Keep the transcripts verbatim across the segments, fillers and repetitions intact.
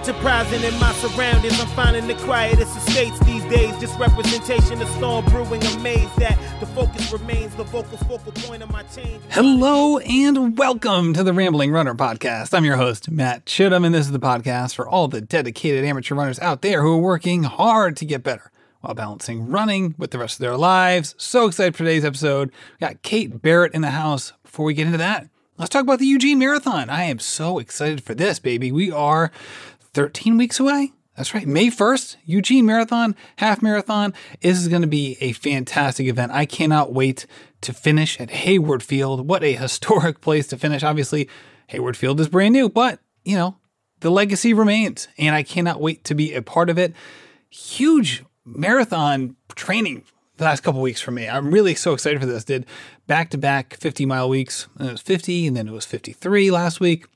enterprising in my surroundings. I'm finding the quietest estates these days. Just representation of storm brewing. Amazed that the focus remains the vocal focal point of my change. Hello and welcome to the Rambling Runner podcast. I'm your host, Matt Chittum, and this is the podcast for all the dedicated amateur runners out there who are working hard to get better while balancing running with the rest of their lives. So excited for today's episode. We got Kate Barrett in the house. Before we get into that, let's talk about the Eugene Marathon. I am so excited for this, baby. We are thirteen weeks away. That's right. May first, Eugene Marathon, half marathon. This is going to be a fantastic event. I cannot wait to finish at Hayward Field. What a historic place to finish. Obviously, Hayward Field is brand new, but, you know, the legacy remains, and I cannot wait to be a part of it. Huge marathon training the last couple of weeks for me. I'm really so excited for this. Did back-to-back fifty-mile weeks. And it was fifty, and then it was fifty-three last week.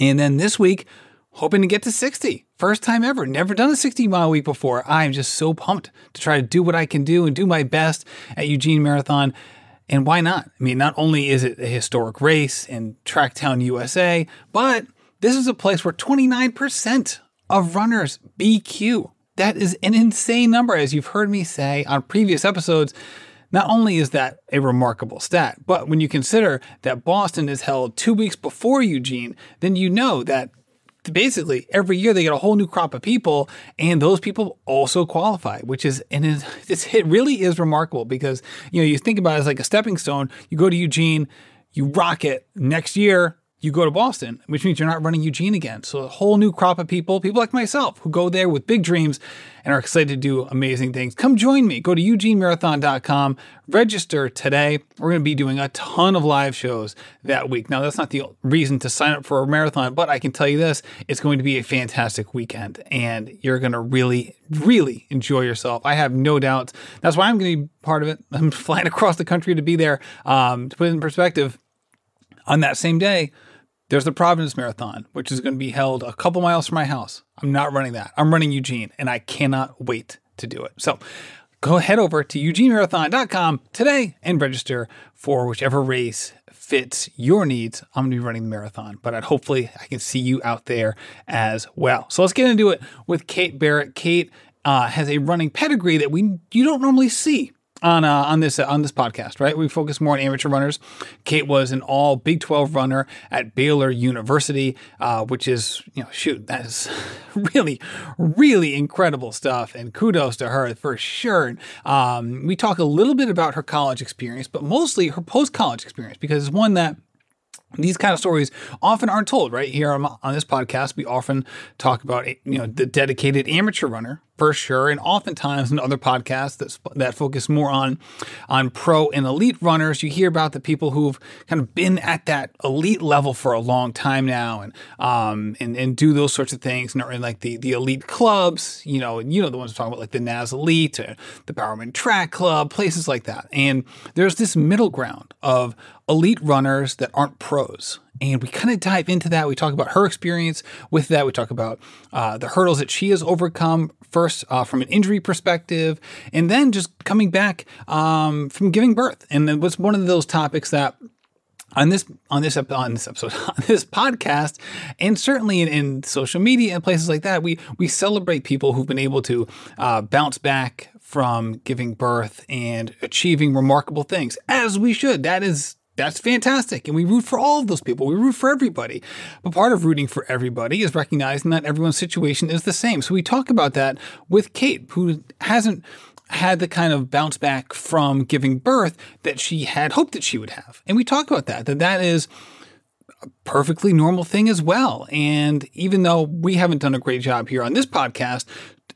And then this week, hoping to get to sixty. First time ever. Never done a sixty-mile week before. I'm just so pumped to try to do what I can do and do my best at Eugene Marathon. And why not? I mean, not only is it a historic race in TrackTown U S A, but this is a place where twenty-nine percent of runners B Q. That is an insane number. As you've heard me say on previous episodes, not only is that a remarkable stat, but when you consider that Boston is held two weeks before Eugene, then you know that basically every year they get a whole new crop of people, and those people also qualify, which is, and it's, it really is remarkable because, you know, you think about it as like a stepping stone. You go to Eugene, you rock it. Next year, you go to Boston, which means you're not running Eugene again. So a whole new crop of people, people like myself, who go there with big dreams and are excited to do amazing things. Come join me. Go to eugene marathon dot com. Register today. We're going to be doing a ton of live shows that week. Now, that's not the reason to sign up for a marathon, but I can tell you this. It's going to be a fantastic weekend, and you're going to really, really enjoy yourself. I have no doubts. That's why I'm going to be part of it. I'm flying across the country to be there. Um, to put it in perspective, on that same day, there's the Providence Marathon, which is going to be held a couple miles from my house. I'm not running that. I'm running Eugene, and I cannot wait to do it. So go head over to eugene marathon dot com today and register for whichever race fits your needs. I'm going to be running the marathon, but I'd hopefully I can see you out there as well. So let's get into it with Kate Barrett. Kate uh, has a running pedigree that we you don't normally see on uh, on this uh, on this podcast, right? We focus more on amateur runners. Kate was an all Big twelve runner at Baylor University, uh, which is, you know, shoot, that is really, really incredible stuff. And kudos to her for sure. Um, we talk a little bit about her college experience, but mostly her post-college experience, because it's one that these kind of stories often aren't told, right? Here on, on this podcast, we often talk about, you know, the dedicated amateur runner, for sure, and oftentimes in other podcasts that that focus more on on pro and elite runners, you hear about the people who've kind of been at that elite level for a long time now, and um and, and do those sorts of things, and, and like the the elite clubs, you know, and you know the ones we're talking about, like the N A S Elite, or the Bowerman Track Club, places like that. And there's this middle ground of elite runners that aren't pros. And we kind of dive into that. We talk about her experience with that. We talk about uh, the hurdles that she has overcome, first uh, from an injury perspective, and then just coming back um, from giving birth. And then what's one of those topics that on this on this on this episode on this podcast, and certainly in, in social media and places like that, we we celebrate people who've been able to uh, bounce back from giving birth and achieving remarkable things, as we should. That is. That's fantastic. And we root for all of those people. We root for everybody. But part of rooting for everybody is recognizing that everyone's situation is the same. So we talk about that with Kate, who hasn't had the kind of bounce back from giving birth that she had hoped that she would have. And we talk about that, that that is a perfectly normal thing as well. And even though we haven't done a great job here on this podcast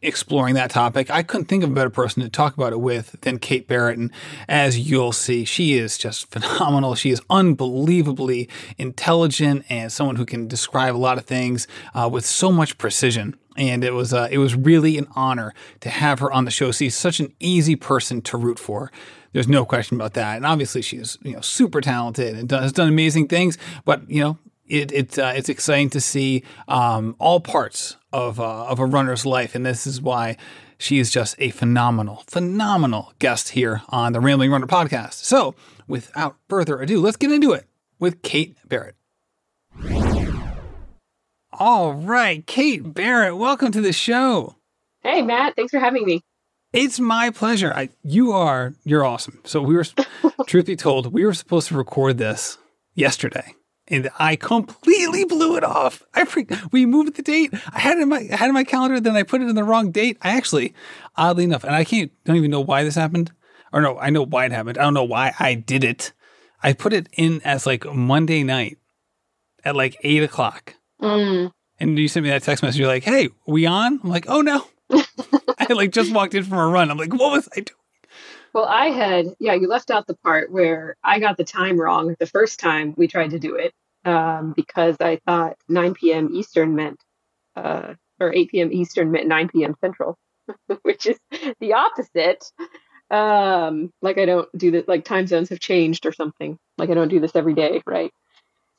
exploring that topic, I couldn't think of a better person to talk about it with than Kate Barrett. And as you'll see, she is just phenomenal. She is unbelievably intelligent and someone who can describe a lot of things uh, with so much precision. And it was uh, it was really an honor to have her on the show. She's such an easy person to root for. There's no question about that. And obviously, she's, you know, super talented and has done amazing things. But, you know, it, it uh, it's exciting to see um, all parts of uh, of a runner's life, and this is why she is just a phenomenal, phenomenal guest here on the Rambling Runner podcast. So, without further ado, let's get into it with Kate Barrett. All right, Kate Barrett, welcome to the show. Hey, Matt. Thanks for having me. It's my pleasure. I, you are, you're awesome. So we were, truth be told, we were supposed to record this yesterday, and I completely blew it off. I freaked, we moved the date. I had it in my I had it in my calendar, then I put it in the wrong date. I actually, oddly enough, and I can't don't even know why this happened. Or no, I know why it happened. I don't know why I did it. I put it in as like Monday night at like eight o'clock. Mm. And you sent me that text message. You're like, "Hey, we on?" I'm like, "Oh no." I like just walked in from a run. I'm like, what was I doing? Well, I had, yeah, you left out the part where I got the time wrong the first time we tried to do it um, because I thought nine p.m. Eastern meant, uh, or eight p.m. Eastern meant nine p.m. Central, which is the opposite. Um, like I don't do this, like time zones have changed or something. Like I don't do this every day, right?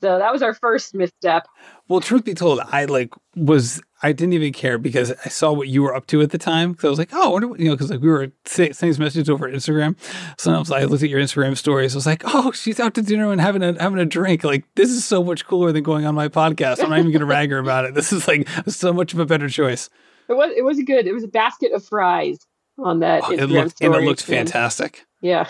So that was our first misstep. Well, truth be told, I like was I didn't even care because I saw what you were up to at the time. Because I was like, oh, I wonder what, you know, because like we were sending messages over Instagram. Sometimes I looked at your Instagram stories. I was like, oh, she's out to dinner and having a having a drink. Like this is so much cooler than going on my podcast. I'm not even going to rag her about it. This is like so much of a better choice. It was it was good. It was a basket of fries on that oh, Instagram it looked, story, and it looked fantastic. Yeah.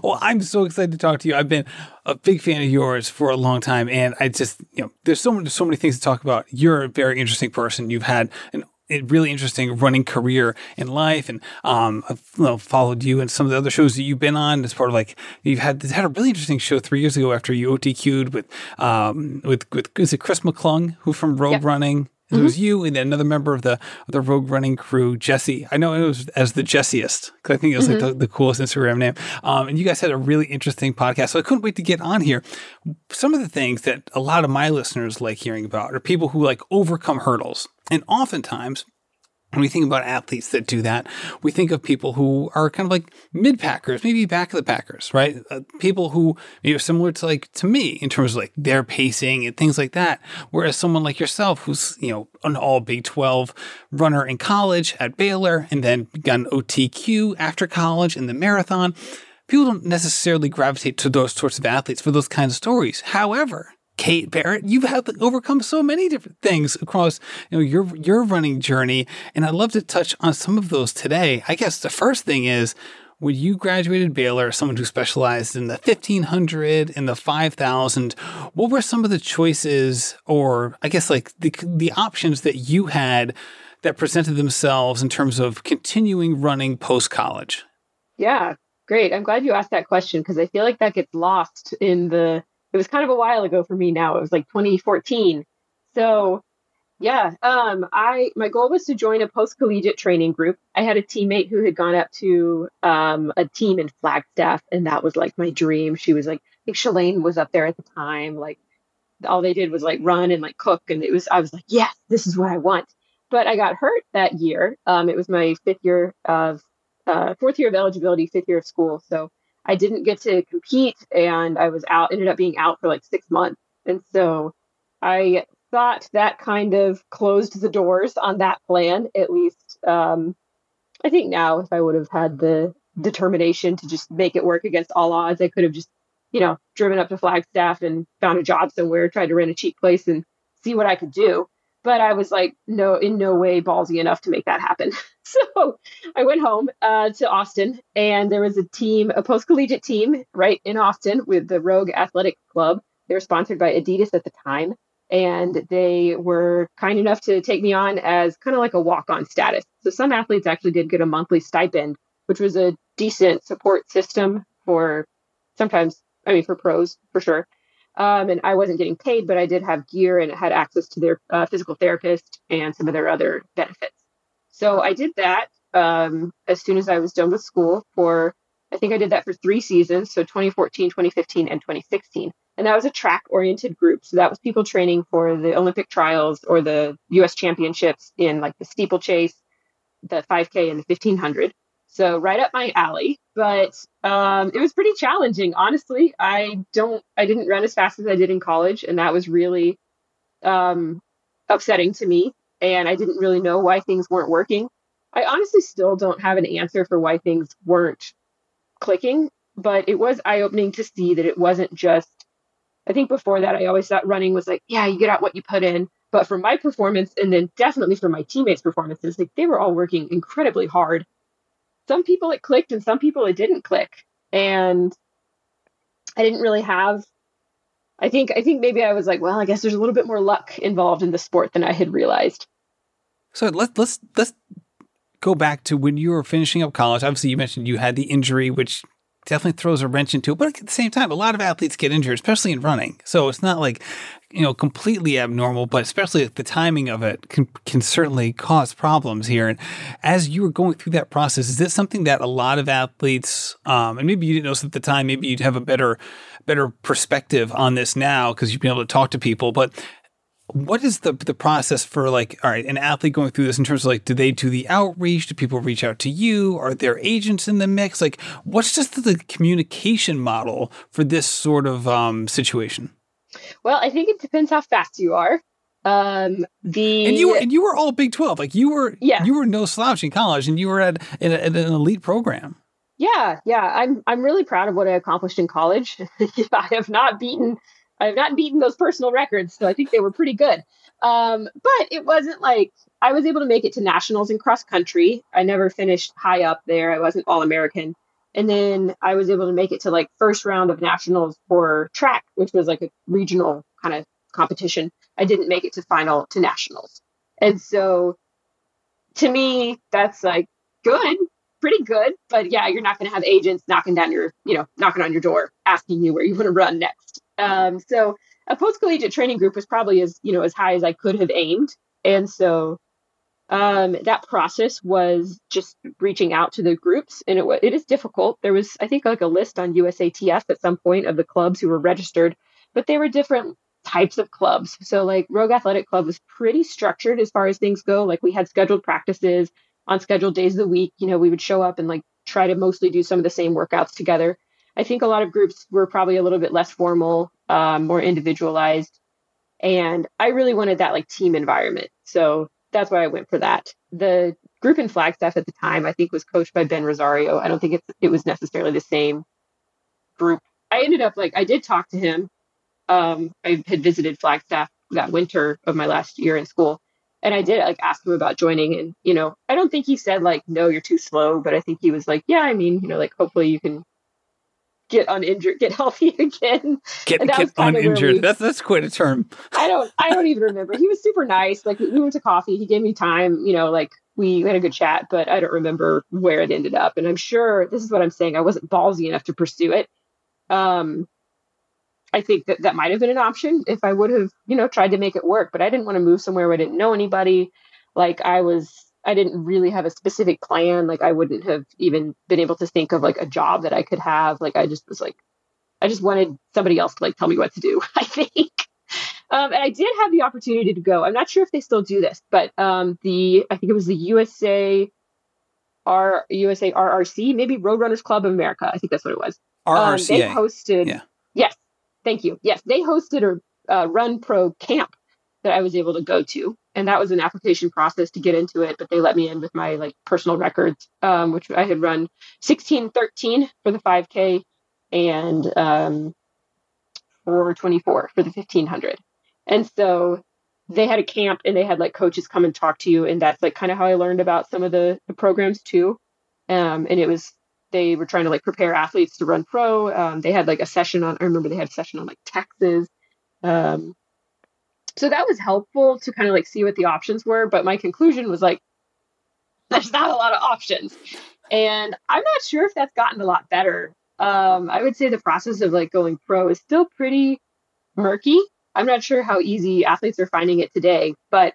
Well, I'm so excited to talk to you. I've been a big fan of yours for a long time. And I just, you know, there's so many, so many things to talk about. You're a very interesting person. You've had an, a really interesting running career in life. And um, I've you know, followed you and some of the other shows that you've been on as part of like, you've had had a really interesting show three years ago after you O T Q'd with, um, with, with is it Chris McClung, who from Road yep. Running? It mm-hmm. was you and then another member of the of the Rogue Running crew, Jesse. I know it was as the Jessiest because I think it was mm-hmm. like the, the coolest Instagram name. Um, and you guys had a really interesting podcast, so I couldn't wait to get on here. Some of the things that a lot of my listeners like hearing about are people who like overcome hurdles, and oftentimes when we think about athletes that do that, we think of people who are kind of like mid-packers, maybe back of the packers, right? Uh, people who maybe are similar to like to me in terms of like their pacing and things like that. Whereas someone like yourself, who's, you know, an all Big twelve runner in college at Baylor and then got an O T Q after college in the marathon, people don't necessarily gravitate to those sorts of athletes for those kinds of stories. However, Kate Barrett, you've had to overcome so many different things across, you know, your your running journey, and I'd love to touch on some of those today. I guess the first thing is, when you graduated Baylor, someone who specialized in the fifteen hundred and the five thousand, what were some of the choices, or I guess like the the options that you had that presented themselves in terms of continuing running post-college? Yeah, great. I'm glad you asked that question because I feel like that gets lost in the It was kind of a while ago for me now. It was like twenty fourteen. So yeah, um, I my goal was to join a post-collegiate training group. I had a teammate who had gone up to um, a team in Flagstaff, and that was like my dream. She was like, I think Shalane was up there at the time. Like all they did was like run and like cook. And it was, I was like, yes, this is what I want. But I got hurt that year. Um, it was my fifth year of, uh, fourth year of eligibility, fifth year of school. So I didn't get to compete, and I was out, ended up being out for like six months. And so I thought that kind of closed the doors on that plan. At least um, I think now, if I would have had the determination to just make it work against all odds, I could have just, you know, driven up to Flagstaff and found a job somewhere, tried to rent a cheap place and see what I could do. But I was like, no, in no way ballsy enough to make that happen. So I went home uh, to Austin, and there was a team, a post-collegiate team right in Austin with the Rogue Athletic Club. They were sponsored by Adidas at the time, and they were kind enough to take me on as kind of like a walk-on status. So some athletes actually did get a monthly stipend, which was a decent support system for sometimes, I mean, for pros, for sure. Um, and I wasn't getting paid, but I did have gear and had access to their uh, physical therapist and some of their other benefits. So I did that um, as soon as I was done with school for, I think I did that for three seasons. So twenty fourteen, twenty fifteen, and twenty sixteen. And that was a track oriented group. So that was people training for the Olympic trials or the U S championships in like the steeplechase, the five K, and the fifteen hundred. So right up my alley, but um, it was pretty challenging. Honestly, I don't, I didn't run as fast as I did in college. And that was really um, upsetting to me. And I didn't really know why things weren't working. I honestly still don't have an answer for why things weren't clicking, but it was eye-opening to see that it wasn't just I think before that, I always thought running was like, yeah, you get out what you put in. But for my performance, and then definitely for my teammates' performances, like they were all working incredibly hard. Some people it clicked and some people it didn't click. And I didn't really have, I think, I think maybe I was like, well, I guess there's a little bit more luck involved in the sport than I had realized. So let's, let's, let's go back to when you were finishing up college. Obviously you mentioned you had the injury, which definitely throws a wrench into it. But at the same time, a lot of athletes get injured, especially in running. So it's not like, you know, completely abnormal, but especially the timing of it can, can certainly cause problems here. And as you were going through that process, is this something that a lot of athletes, um, and maybe you didn't notice at the time, maybe you'd have a better, better perspective on this now because you've been able to talk to people, but what is the the process for, like, all right, an athlete going through this in terms of, like, do they do the outreach? Do people reach out to you? Are there agents in the mix? Like, what's just the, the communication model for this sort of um, situation? Well, I think it depends how fast you are. Um, the and you were, and you were all Big twelve. Like, you were yeah. you were no slouch in college, and you were at, at, at an elite program. Yeah, yeah. I'm I'm really proud of what I accomplished in college. I have not beaten... I have not beaten those personal records, so I think they were pretty good. Um, but it wasn't like I was able to make it to nationals in cross country. I never finished high up there. I wasn't all American. And then I was able to make it to like first round of nationals for track, which was like a regional kind of competition. I didn't make it to final to nationals. And so to me, that's like good, pretty good. But yeah, you're not going to have agents knocking down your, you know, knocking on your door, asking you where you want to run next. Um, so a post-collegiate training group was probably as, you know, as high as I could have aimed. And so, um, that process was just reaching out to the groups, and it was, it is difficult. There was, I think, like a list on U S A T F at some point of the clubs who were registered, but they were different types of clubs. So like Rogue Athletic Club was pretty structured as far as things go. Like we had scheduled practices on scheduled days of the week. You know, we would show up and like try to mostly do some of the same workouts together. I think a lot of groups were probably a little bit less formal, um, more individualized. And I really wanted that like team environment. So that's why I went for that. The group in Flagstaff at the time, I think, was coached by Ben Rosario. I don't think it's, it was necessarily the same group. I ended up like, I did talk to him. Um, I had visited Flagstaff that winter of my last year in school. And I did like ask him about joining. And, you know, I don't think he said like, no, you're too slow. But I think he was like, yeah, I mean, you know, like, hopefully you can get uninjured, get healthy again. Get, that get uninjured. We, that's that's quite a term. I don't, I don't even remember. He was super nice. Like we went to coffee. He gave me time, you know, like we had a good chat, but I don't remember where it ended up. And I'm sure this is what I'm saying. I wasn't ballsy enough to pursue it. Um, I think that that might've been an option if I would have, you know, tried to make it work, but I didn't want to move somewhere where I didn't know anybody. Like I was, I didn't really have a specific plan. Like I wouldn't have even been able to think of like a job that I could have. Like I just was like, I just wanted somebody else to like tell me what to do, I think. Um, and I did have the opportunity to go. I'm not sure if they still do this, but um, the, I think it was the U S A R U S A R R C, maybe Road Runners Club of America. I think that's what it was. R R C A. Um, they hosted. Yeah. Yes. Thank you. Yes. They hosted a uh, Run Pro camp that I was able to go to. And that was an application process to get into it, but they let me in with my like personal records, um, which I had run sixteen thirteen for the five K and um, four twenty-four for the fifteen hundred. And so they had a camp and they had like coaches come and talk to you. And that's like kind of how I learned about some of the, the programs too. Um, and it was, they were trying to like prepare athletes to run pro. Um, they had like a session on, I remember they had a session on like taxes. Um, So that was helpful to kind of like see what the options were. But my conclusion was like, there's not a lot of options. And I'm not sure if that's gotten a lot better. Um, I would say the process of like going pro is still pretty murky. I'm not sure how easy athletes are finding it today. But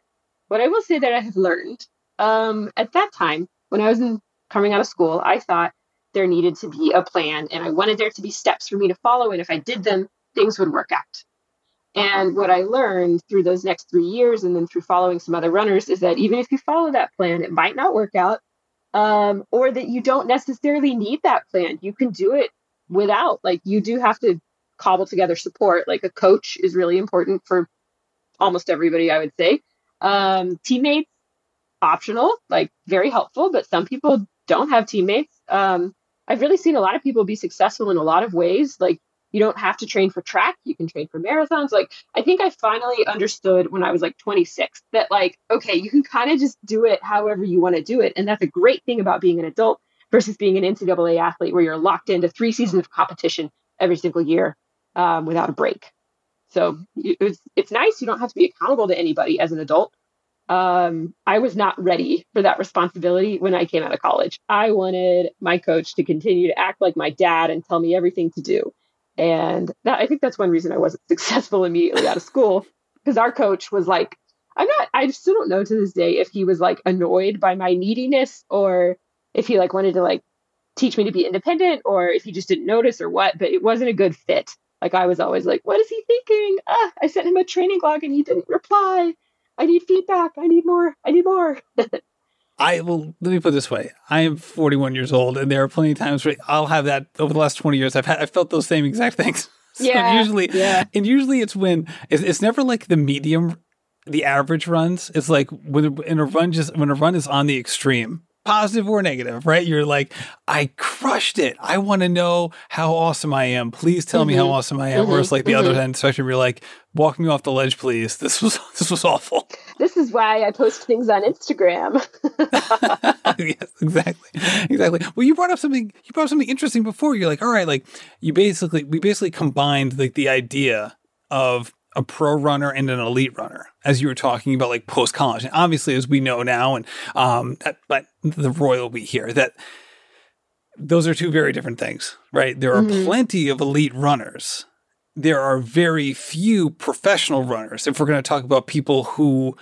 what I will say that I have learned um, at that time, when I was in, coming out of school, I thought there needed to be a plan. And I wanted there to be steps for me to follow. And if I did them, things would work out. And what I learned through those next three years and then through following some other runners is that even if you follow that plan, it might not work out um, or that you don't necessarily need that plan. You can do it without, like you do have to cobble together support. Like a coach is really important for almost everybody, I would say. Um, teammates, optional, like very helpful, but some people don't have teammates. Um, I've really seen a lot of people be successful in a lot of ways, like you don't have to train for track. You can train for marathons. Like, I think I finally understood when I was like twenty-six that like, okay, you can kind of just do it however you want to do it. And that's a great thing about being an adult versus being an N C double A athlete where you're locked into three seasons of competition every single year um, without a break. So it's, it's nice. You don't have to be accountable to anybody as an adult. Um, I was not ready for that responsibility when I came out of college. I wanted my coach to continue to act like my dad and tell me everything to do. And that, I think that's one reason I wasn't successful immediately out of school, because our coach was like, I'm not, I still don't know to this day if he was like annoyed by my neediness or if he like wanted to like teach me to be independent or if he just didn't notice or what, but it wasn't a good fit. Like I was always like, what is he thinking? Ah, I sent him a training log and he didn't reply. I need feedback. I need more. I need more. I will, let me put it this way. I am forty-one years old and there are plenty of times where I'll have that over the last twenty years. I've had, I felt those same exact things. So yeah. Usually, yeah. And usually it's when it's, it's never like the medium, the average runs. It's like when in a run, just when a run is on the extreme, positive or negative, right? You're like, I crushed it. I want to know how awesome I am. Please tell mm-hmm. me how awesome I am. Mm-hmm. Or it's like the mm-hmm. other end spectrum. You're like, walk me off the ledge, please. This was this was awful. This is why I post things on Instagram. Yes, exactly, exactly. Well, you brought up something. You brought up something interesting before. You're like, all right, like you basically we basically combined like the idea of a pro runner and an elite runner, as you were talking about, like post-college. And obviously, as we know now, and um, but the royal we hear that those are two very different things, right? There are mm-hmm. plenty of elite runners. There are very few professional runners. If we're going to talk about people who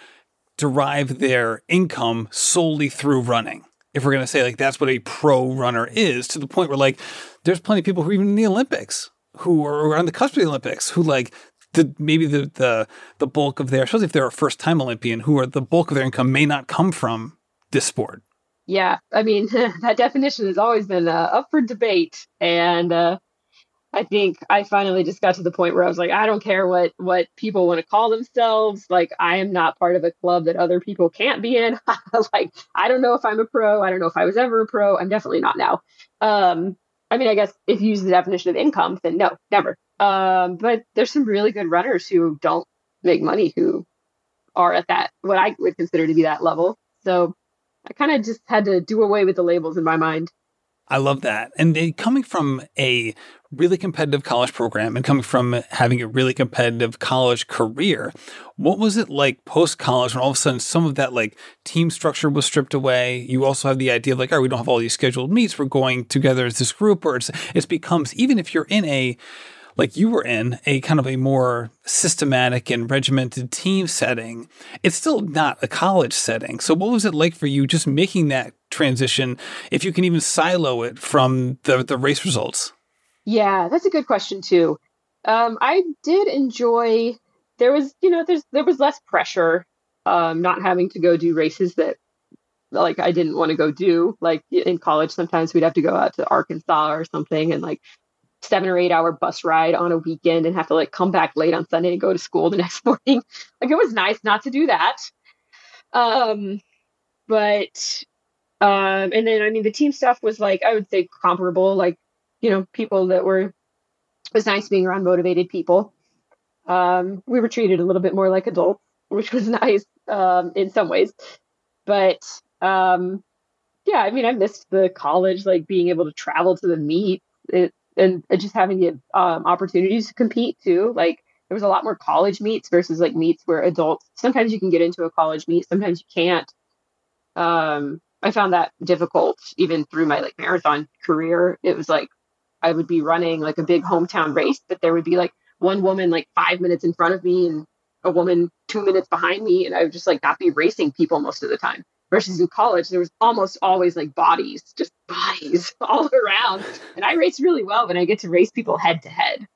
derive their income solely through running, if we're going to say like that's what a pro runner is, to the point where like there's plenty of people who are even in the Olympics who are on the cusp of the Olympics who like. The, maybe the, the the bulk of their, especially if they're a first-time Olympian, who are the bulk of their income may not come from this sport. Yeah. I mean, that definition has always been uh, up for debate. And uh, I think I finally just got to the point where I was like, I don't care what, what people want to call themselves. Like, I am not part of a club that other people can't be in. Like, I don't know if I'm a pro. I don't know if I was ever a pro. I'm definitely not now. Um, I mean, I guess if you use the definition of income, then no, never. Um, but there's some really good runners who don't make money, who are at that, what I would consider to be that level. So I kind of just had to do away with the labels in my mind. I love that. And they, coming from a really competitive college program and coming from having a really competitive college career, what was it like post-college when all of a sudden some of that like team structure was stripped away? You also have the idea of like, all right, we don't have all these scheduled meets. We're going together as this group, or it's, it becomes, even if you're in a, like you were in a kind of a more systematic and regimented team setting, it's still not a college setting. So what was it like for you just making that transition, if you can even silo it from the, the race results? Yeah, that's a good question too. Um, I did enjoy, there was, you know, there's, there was less pressure um, not having to go do races that like I didn't want to go do. Like in college, sometimes we'd have to go out to Arkansas or something and like, seven or eight hour bus ride on a weekend and have to like come back late on Sunday and go to school the next morning. Like it was nice not to do that. Um, but, um, and then, I mean, the team stuff was like, I would say comparable, like, you know, people that were, it was nice being around motivated people. Um, we were treated a little bit more like adults, which was nice, um, in some ways, but, um, yeah, I mean, I missed the college, like being able to travel to the meet. It, And just having the um, opportunities to compete too. Like there was a lot more college meets versus like meets where adults, sometimes you can get into a college meet, sometimes you can't. Um, I found that difficult even through my like marathon career. It was like, I would be running like a big hometown race, but there would be like one woman, like five minutes in front of me and a woman two minutes behind me. And I would just like not be racing people most of the time. Versus in college, there was almost always like bodies, just bodies all around. And I race really well when I get to race people head to head.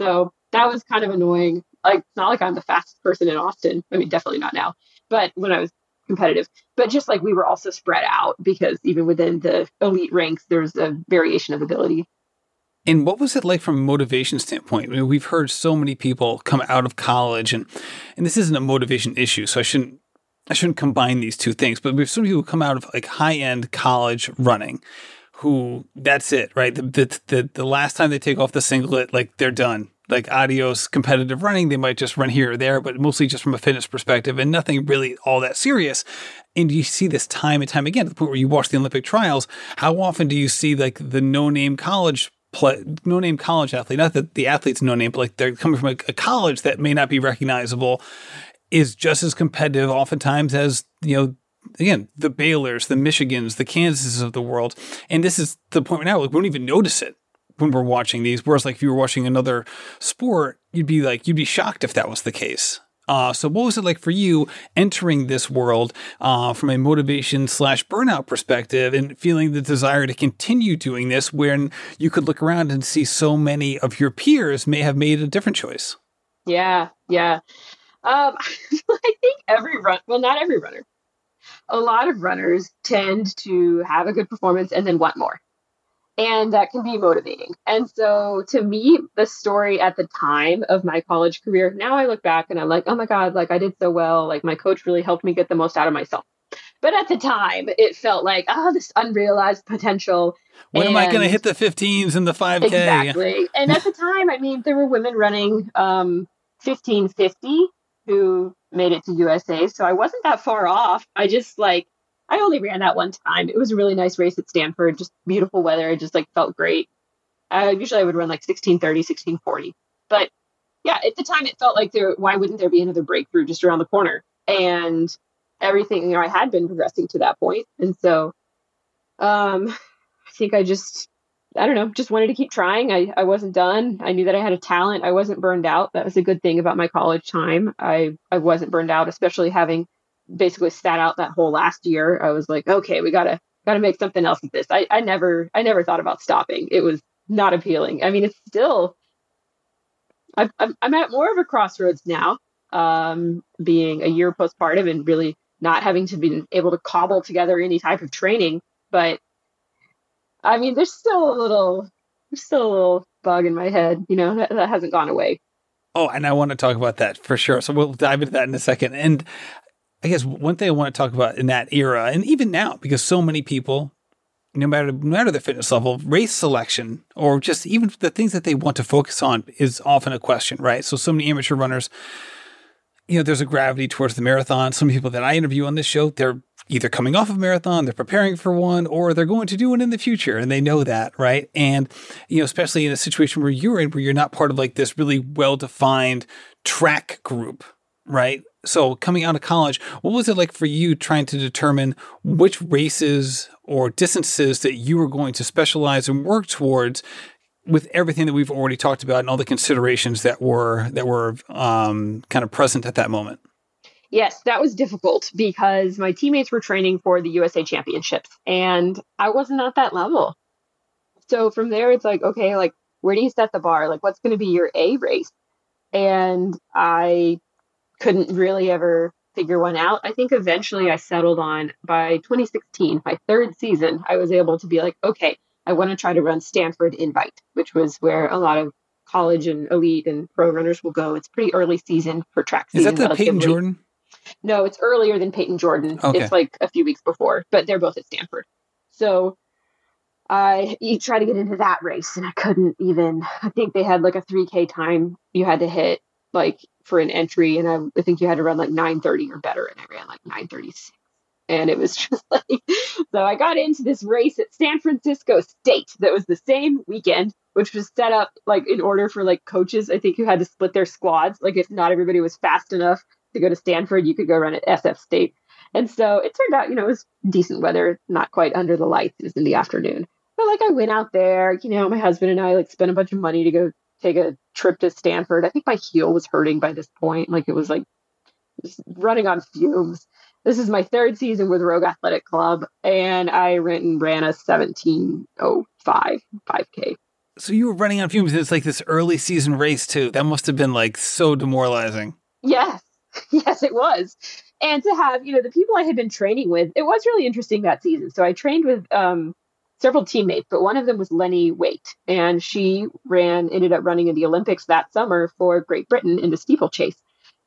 So that was kind of annoying. Like, it's not like I'm the fastest person in Austin. I mean, definitely not now, but when I was competitive, but just like we were also spread out because even within the elite ranks, there's a variation of ability. And what was it like from a motivation standpoint? I mean, we've heard so many people come out of college and, and this isn't a motivation issue, so I shouldn't I shouldn't combine these two things, but we have some people who come out of like high-end college running who that's it, right? The, the the the last time they take off the singlet, like they're done. Like adios competitive running, they might just run here or there, but mostly just from a fitness perspective and nothing really all that serious. And you see this time and time again, at the point where you watch the Olympic trials, how often do you see like the no-name college play, no-name college athlete, not that the athlete's no-name, but like they're coming from a, a college that may not be recognizable, is just as competitive oftentimes as, you know, again, the Baylors, the Michigans, the Kansases of the world. And this is the point right now, like we don't even notice it when we're watching these. Whereas like if you were watching another sport, you'd be like, you'd be shocked if that was the case. Uh, so what was it like for you entering this world uh, from a motivation slash burnout perspective and feeling the desire to continue doing this when you could look around and see so many of your peers may have made a different choice? Yeah. Yeah. Um, I think every run, well, not every runner, a lot of runners tend to have a good performance and then want more. And that can be motivating. And so to me, the story at the time of my college career, now I look back and I'm like, oh my God, like I did so well. Like my coach really helped me get the most out of myself. But at the time, it felt like, oh, this unrealized potential. When and am I going to hit the fifteens and the five K? Exactly. And at the time, I mean, there were women running um, fifteen fifty who made it to U S A. So I wasn't that far off. I just like, I only ran that one time. It was a really nice race at Stanford, just beautiful weather. It just like felt great. Uh, usually I would run like sixteen thirty, sixteen forty. But yeah, at the time it felt like there, why wouldn't there be another breakthrough just around the corner? And everything, you know, I had been progressing to that point. And so um, I think I just, I don't know, just wanted to keep trying. I, I wasn't done. I knew that I had a talent. I wasn't burned out. That was a good thing about my college time. I, I wasn't burned out, especially having basically sat out that whole last year. I was like, okay, we gotta gotta make something else of this. I, I never I never thought about stopping. It was not appealing. I mean, it's still I've, I'm at more of a crossroads now, um, being a year postpartum and really not having to be able to cobble together any type of training. But I mean, there's still a little there's still a little bug in my head. You know, that, that hasn't gone away. Oh, and I want to talk about that for sure. So we'll dive into that in a second. And I guess one thing I want to talk about in that era, and even now, because so many people, no matter no matter their fitness level, race selection, or just even the things that they want to focus on is often a question, right? So, so many amateur runners, you know, there's a gravity towards the marathon. Some people that I interview on this show, they're either coming off of a marathon, they're preparing for one, or they're going to do one in the future, and they know that, right? And, you know, especially in a situation where you're in, where you're not part of like this really well-defined track group, right? So coming out of college, what was it like for you trying to determine which races or distances that you were going to specialize and work towards with everything that we've already talked about and all the considerations that were that were um, kind of present at that moment? Yes, that was difficult because my teammates were training for the U S A Championships and I wasn't at that level. So from there, it's like, okay, like, where do you set the bar? Like, what's going to be your A race? And I couldn't really ever figure one out. I think eventually I settled on, by twenty sixteen, my third season, I was able to be like, okay, I want to try to run Stanford Invite, which was where a lot of college and elite and pro runners will go. It's pretty early season for track season. Is that the Peyton Jordan? No, it's earlier than Peyton Jordan. Okay. It's like a few weeks before, but they're both at Stanford. So I tried to get into that race and I couldn't even, I think they had like a three K time you had to hit like for an entry, and I, I think you had to run like nine thirty or better, and I ran like nine thirty-six, and it was just like, so I got into this race at San Francisco State that was the same weekend, which was set up like in order for like coaches, I think, who had to split their squads, like if not everybody was fast enough to go to Stanford, you could go run at S F State. And so it turned out, you know, it was decent weather, not quite under the lights, it was in the afternoon, but like I went out there, you know, my husband and I like spent a bunch of money to go take a trip to Stanford. I think my heel was hurting by this point. Like it was like just running on fumes. This is my third season with Rogue Athletic Club. And I went and ran a seventeen oh five, five K. So you were running on fumes. And it's like this early season race too. That must've been like so demoralizing. Yes. Yes, it was. And to have, you know, the people I had been training with, it was really interesting that season. So I trained with, um, several teammates, but one of them was Lenny Waite. And she ran, ended up running in the Olympics that summer for Great Britain in the steeplechase.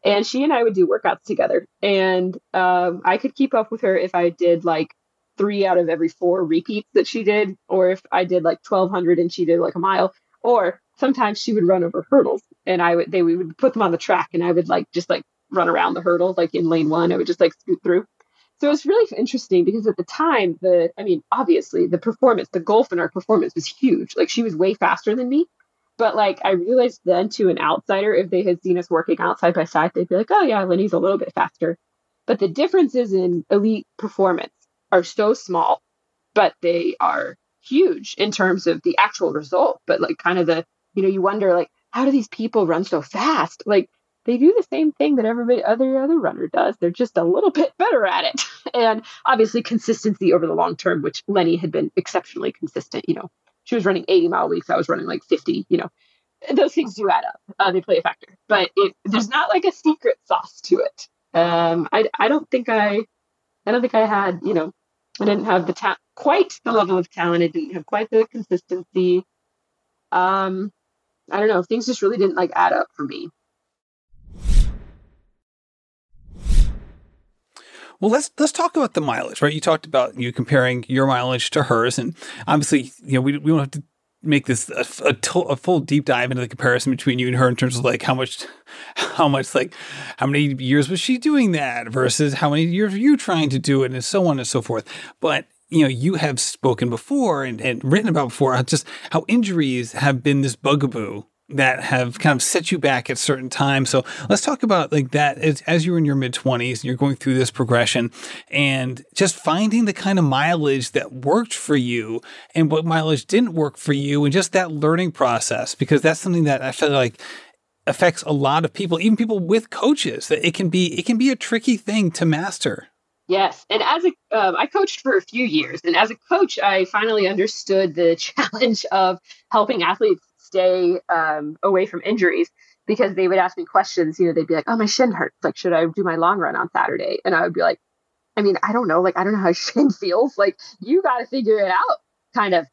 And she and I would do workouts together. And um, I could keep up with her if I did like three out of every four repeats that she did, or if I did like twelve hundred and she did like a mile, or sometimes she would run over hurdles and I would, they we would put them on the track and I would like, just like run around the hurdle, like in lane one, I would just like scoot through. So it was really interesting because at the time, the, I mean, obviously the performance, the gulf in our performance was huge. Like she was way faster than me, but like, I realized then to an outsider, if they had seen us working out side by side, they'd be like, oh yeah, Lenny's a little bit faster, but the differences in elite performance are so small, but they are huge in terms of the actual result. But like kind of the, you know, you wonder like, how do these people run so fast? Like they do the same thing that everybody other other runner does. They're just a little bit better at it. And obviously consistency over the long term, which Lenny had been exceptionally consistent. You know, she was running eighty mile weeks. I was running like fifty, you know, those things do add up. Uh, they play a factor, but it, there's not like a secret sauce to it. Um, I, I don't think I, I don't think I had, you know, I didn't have the ta- quite the level of talent. I didn't have quite the consistency. Um, I don't know. Things just really didn't like add up for me. Well, let's let's talk about the mileage, right? You talked about you comparing your mileage to hers, and obviously, you know, we we don't have to make this a, a, to, a full deep dive into the comparison between you and her in terms of like how much, how much like how many years was she doing that versus how many years were you trying to do it, and so on and so forth. But you know, you have spoken before and, and written about before just how injuries have been this bugaboo that have kind of set you back at certain times. So let's talk about like that as, as you're in your mid-twenties and you're going through this progression and just finding the kind of mileage that worked for you and what mileage didn't work for you and just that learning process, because that's something that I feel like affects a lot of people, even people with coaches, that it can be, it can be a tricky thing to master. Yes. And as a, um, I coached for a few years, and as a coach, I finally understood the challenge of helping athletes stay um, away from injuries, because they would ask me questions. You know, they'd be like, oh, my shin hurts. Like, should I do my long run on Saturday? And I would be like, I mean, I don't know. Like, I don't know how shin feels. Like, you got to figure it out, kind of.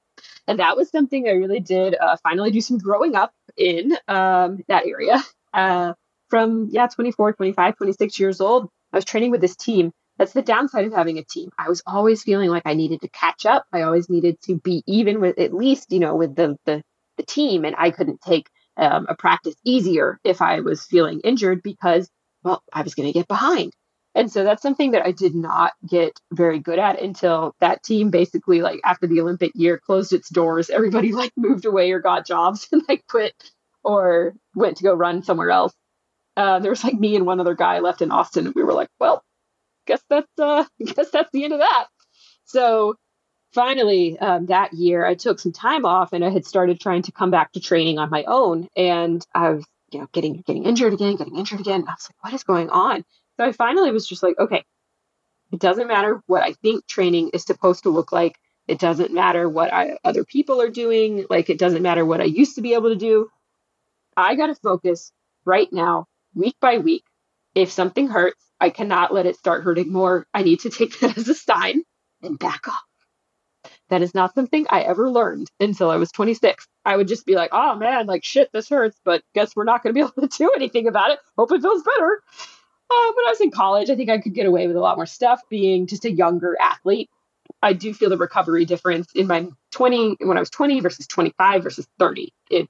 And that was something I really did uh, finally do some growing up in um, that area. Uh, from, yeah, twenty-four, twenty-five, twenty-six years old, I was training with this team. That's the downside of having a team. I was always feeling like I needed to catch up. I always needed to be even with, at least, you know, with the the the team. And I couldn't take um, a practice easier if I was feeling injured, because, well, I was going to get behind. And so that's something that I did not get very good at until that team basically, like after the Olympic year closed its doors, everybody like moved away or got jobs and like quit or went to go run somewhere else. Uh, there was like me and one other guy left in Austin, and we were like, well, guess that's, uh, guess that's the end of that. So finally, um, that year, I took some time off, and I had started trying to come back to training on my own. And I was, you know, getting getting injured again, getting injured again. I was like, what is going on? So I finally was just like, okay, it doesn't matter what I think training is supposed to look like. It doesn't matter what I, other people are doing. Like, it doesn't matter what I used to be able to do. I got to focus right now, week by week. If something hurts, I cannot let it start hurting more. I need to take that as a sign and back off. That is not something I ever learned until I was twenty-six. I would just be like, oh man, like shit, this hurts, but guess we're not going to be able to do anything about it. Hope it feels better. Uh, when I was in college, I think I could get away with a lot more stuff being just a younger athlete. I do feel the recovery difference in my twenty, when I was twenty versus twenty-five versus thirty. It,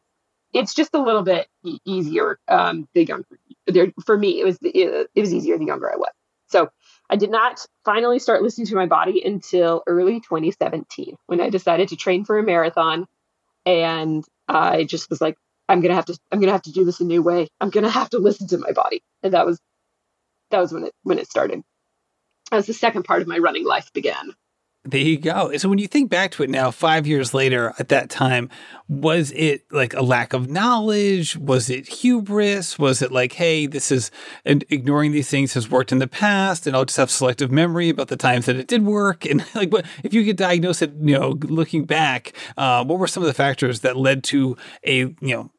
it's just a little bit e- easier. Um, the younger, there, for me, it was, it, it was easier the younger I was. So I did not finally start listening to my body until early twenty seventeen, when I decided to train for a marathon. And I just was like, I'm going to have to, I'm going to have to do this a new way. I'm going to have to listen to my body. And that was, that was when it, when it started. That was the second part of my running life began. There you go. So when you think back to it now, five years later at that time, was it like a lack of knowledge? Was it hubris? Was it like, hey, this is, and ignoring these things has worked in the past, and I'll just have selective memory about the times that it did work? And like, but if you could diagnose it, you know, looking back, uh, what were some of the factors that led to a, you know,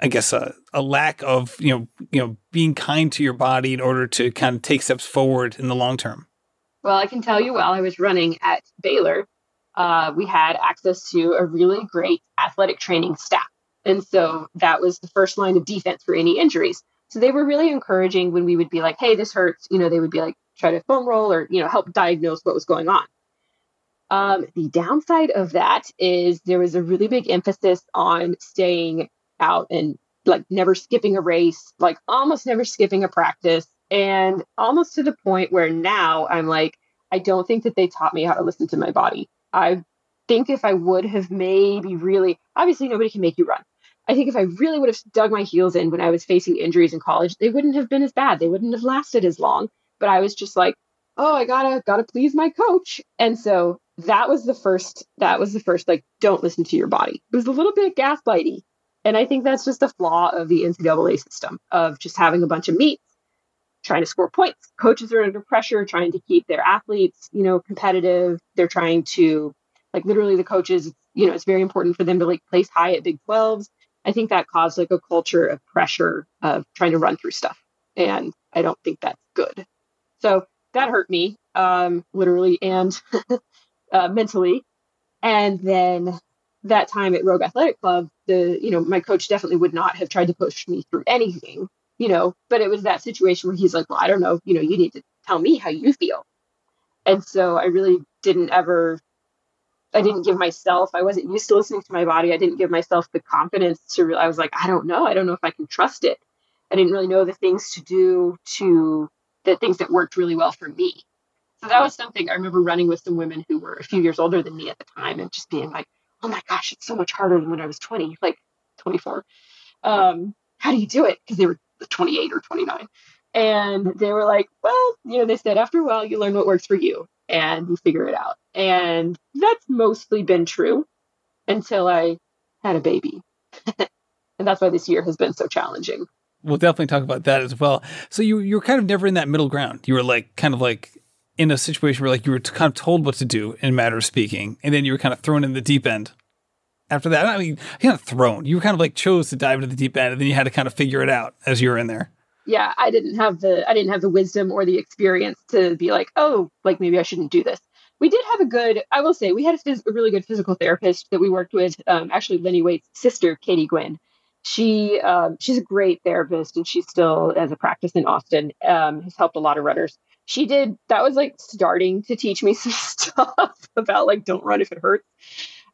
I guess a, a lack of, you know, you know, being kind to your body in order to kind of take steps forward in the long term? Well, I can tell you, while I was running at Baylor, uh, we had access to a really great athletic training staff. And so that was the first line of defense for any injuries. So they were really encouraging when we would be like, hey, this hurts. You know, they would be like, try to foam roll or, you know, help diagnose what was going on. Um, the downside of that is there was a really big emphasis on staying out and like never skipping a race, like almost never skipping a practice. And almost to the point where now I'm like, I don't think that they taught me how to listen to my body. I think if I would have maybe really, obviously nobody can make you run. I think if I really would have dug my heels in when I was facing injuries in college, they wouldn't have been as bad. They wouldn't have lasted as long. But I was just like, oh, I gotta, gotta please my coach. And so that was the first, that was the first, like, don't listen to your body. It was a little bit gaslighty. And I think that's just a flaw of the N C double A system of just having a bunch of meets, trying to score points. Coaches are under pressure, trying to keep their athletes, you know, competitive. They're trying to, like, literally the coaches, you know, it's very important for them to like place high at Big twelves. I think that caused like a culture of pressure of trying to run through stuff. And I don't think that's good. So that hurt me, um, literally and uh, mentally. And then that time at Rogue Athletic Club, the, you know, my coach definitely would not have tried to push me through anything, you know, but it was that situation where he's like, well, I don't know, you know, you need to tell me how you feel. And so I really didn't ever, I didn't give myself, I wasn't used to listening to my body. I didn't give myself the confidence to really, I was like, I don't know. I don't know if I can trust it. I didn't really know the things to do to the things that worked really well for me. So that was something I remember running with some women who were a few years older than me at the time and just being like, oh my gosh, it's so much harder than when I was twenty, like twenty-four. Um, how do you do it? Because they were twenty-eight or twenty-nine. And they were like, well, you know, they said, after a while, you learn what works for you and you figure it out. And that's mostly been true until I had a baby. And that's why this year has been so challenging. We'll definitely talk about that as well. So you, you were kind of never in that middle ground. You were like, kind of like in a situation where like you were kind of told what to do in a matter of speaking. And then you were kind of thrown in the deep end. After that, I mean, kind of thrown. You were kind of like chose to dive into the deep end, and then you had to kind of figure it out as you were in there. Yeah, I didn't have the I didn't have the wisdom or the experience to be like, oh, like maybe I shouldn't do this. We did have a good, I will say, we had a, phys- a really good physical therapist that we worked with. Um, actually, Lenny Waite's sister, Katie Gwynn. She um, she's a great therapist, and she's still as a practice in Austin. Um, has helped a lot of runners. She did that was like starting to teach me some stuff about like don't run if it hurts.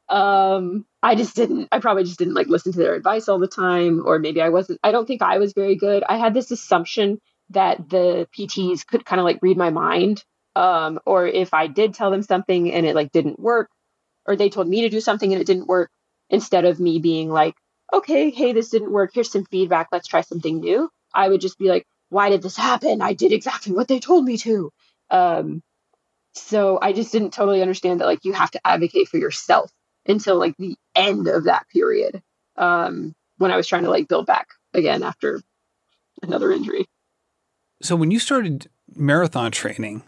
Um, I just didn't, I probably just didn't like listen to their advice all the time, or maybe I wasn't, I don't think I was very good. I had this assumption that the P Ts could kind of like read my mind. Um, or if I did tell them something and it like didn't work, or they told me to do something and it didn't work, instead of me being like, okay, hey, this didn't work. Here's some feedback. Let's try something new. I would just be like, why did this happen? I did exactly what they told me to. Um, so I just didn't totally understand that like you have to advocate for yourself until like the end of that period, um, when I was trying to like build back again after another injury. So when you started marathon training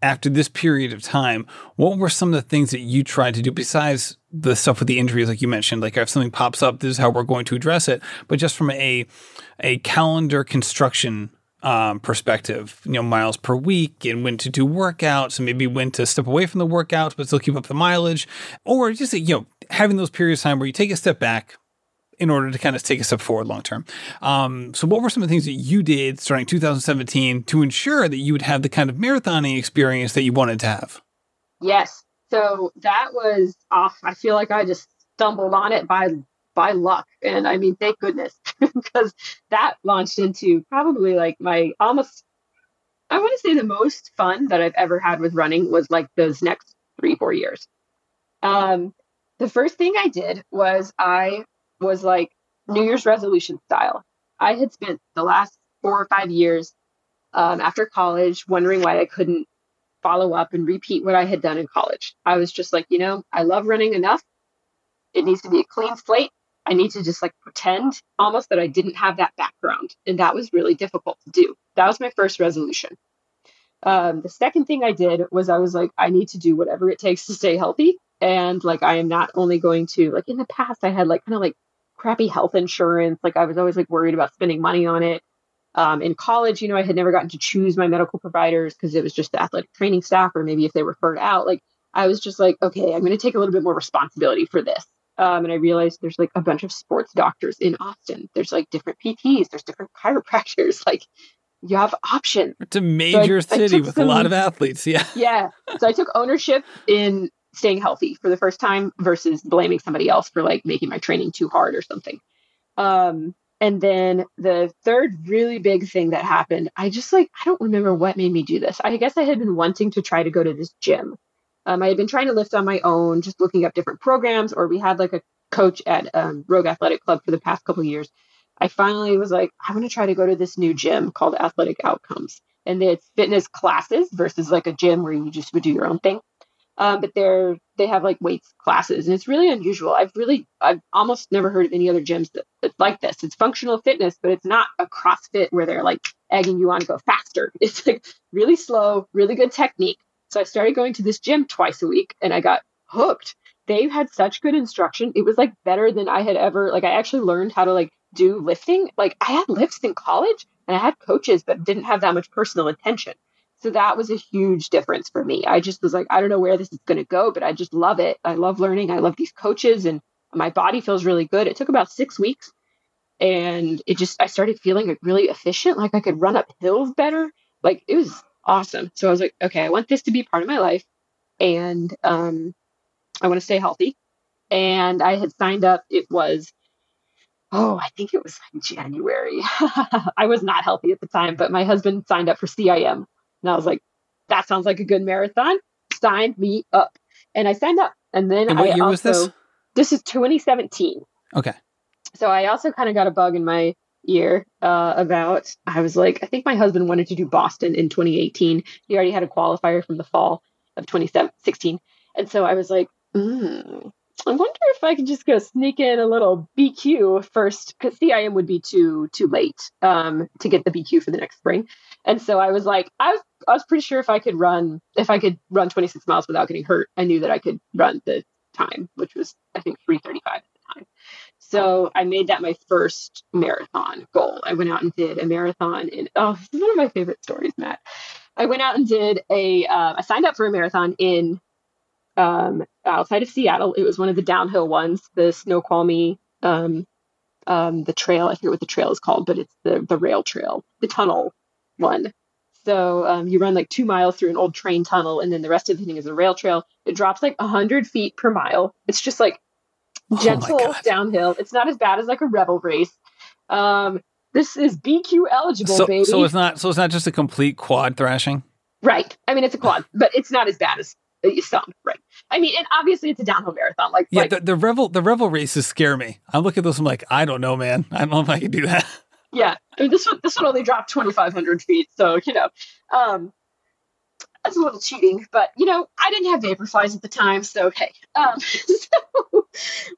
after this period of time, what were some of the things that you tried to do besides the stuff with the injuries, like you mentioned, like if something pops up, this is how we're going to address it. But just from a, a calendar construction Um, perspective, you know, miles per week and when to do workouts and maybe when to step away from the workouts, but still keep up the mileage, or just, you know, having those periods of time where you take a step back in order to kind of take a step forward long-term. Um, so what were some of the things that you did starting two thousand seventeen to ensure that you would have the kind of marathoning experience that you wanted to have? Yes. So that was off. I feel like I just stumbled on it by by luck. And I mean, thank goodness, because that launched into probably like my almost, I want to say the most fun that I've ever had with running was like those next three, four years. Um, the first thing I did was I was like New Year's resolution style. I had spent the last four or five years um, after college wondering why I couldn't follow up and repeat what I had done in college. I was just like, you know, I love running enough. It needs to be a clean slate. I need to just like pretend almost that I didn't have that background. And that was really difficult to do. That was my first resolution. Um, the second thing I did was I was like, I need to do whatever it takes to stay healthy. And like, I am not only going to, like in the past, I had like kind of like crappy health insurance. Like I was always like worried about spending money on it. Um, in college, you know, I had never gotten to choose my medical providers because it was just the athletic training staff, or maybe if they referred out, like I was just like, okay, I'm going to take a little bit more responsibility for this. Um, and I realized there's like a bunch of sports doctors in Austin. There's like different P Ts, there's different chiropractors. Like you have options. It's a major so I, city I with some, a lot of athletes. Yeah. Yeah. So I took ownership in staying healthy for the first time versus blaming somebody else for like making my training too hard or something. Um, and then the third really big thing that happened, I just like, I don't remember what made me do this. I guess I had been wanting to try to go to this gym. Um, I had been trying to lift on my own, just looking up different programs, or we had like a coach at um, Rogue Athletic Club for the past couple of years. I finally was like, I'm going to try to go to this new gym called Athletic Outcomes. And it's fitness classes versus like a gym where you just would do your own thing. Um, but they're, they have like weights classes, and it's really unusual. I've really, I've almost never heard of any other gyms that, that's like this. It's functional fitness, but it's not a CrossFit where they're like egging you on to go faster. It's like really slow, really good technique. So I started going to this gym twice a week and I got hooked. They had such good instruction. It was like better than I had ever, like I actually learned how to like do lifting. Like I had lifts in college and I had coaches, but didn't have that much personal attention. So that was a huge difference for me. I just was like, I don't know where this is going to go, but I just love it. I love learning. I love these coaches and my body feels really good. It took about six weeks and it just, I started feeling really efficient. Like I could run up hills better. Like it was awesome. So I was like, okay, I want this to be part of my life. And, um, I want to stay healthy. And I had signed up. It was, oh, I think it was like January. I was not healthy at the time, but my husband signed up for C I M. And I was like, that sounds like a good marathon. Sign me up. And I signed up. And then and what I year also, was this? This is twenty seventeen. Okay. So I also kind of got a bug in my ear uh, about, I was like, I think my husband wanted to do Boston in twenty eighteen. He already had a qualifier from the fall of twenty sixteen. And so I was like, mm, I wonder if I could just go sneak in a little B Q first, because C I M would be too too late um, to get the B Q for the next spring. And so I was like, I was I was pretty sure if I could run if I could run twenty-six miles without getting hurt, I knew that I could run the time, which was I think three thirty-five at the time. So I made that my first marathon goal. I went out and did a marathon, and oh, this is one of my favorite stories, Matt. I went out and did a uh, I signed up for a marathon in. Um, outside of Seattle. It was one of the downhill ones, the Snoqualmie, um, um, the trail, I forget what the trail is called, but it's the, the rail trail, the tunnel one. So, um, you run like two miles through an old train tunnel, and then the rest of the thing is a rail trail. It drops like a hundred feet per mile. It's just like gentle oh downhill. It's not as bad as like a rebel race. Um, this is B Q eligible, so, baby. So it's not, so it's not just a complete quad thrashing, right? I mean, it's a quad, but it's not as bad as some, right? I mean, and obviously it's a downhill marathon. Like, yeah, like, the, the revel the revel races scare me. I look at those, I'm like, I don't know, man. I don't know if I can do that. Yeah, I mean, this one this one only dropped twenty-five hundred feet, so you know, um, that's a little cheating. But you know, I didn't have Vaporflies at the time, so okay. Um, so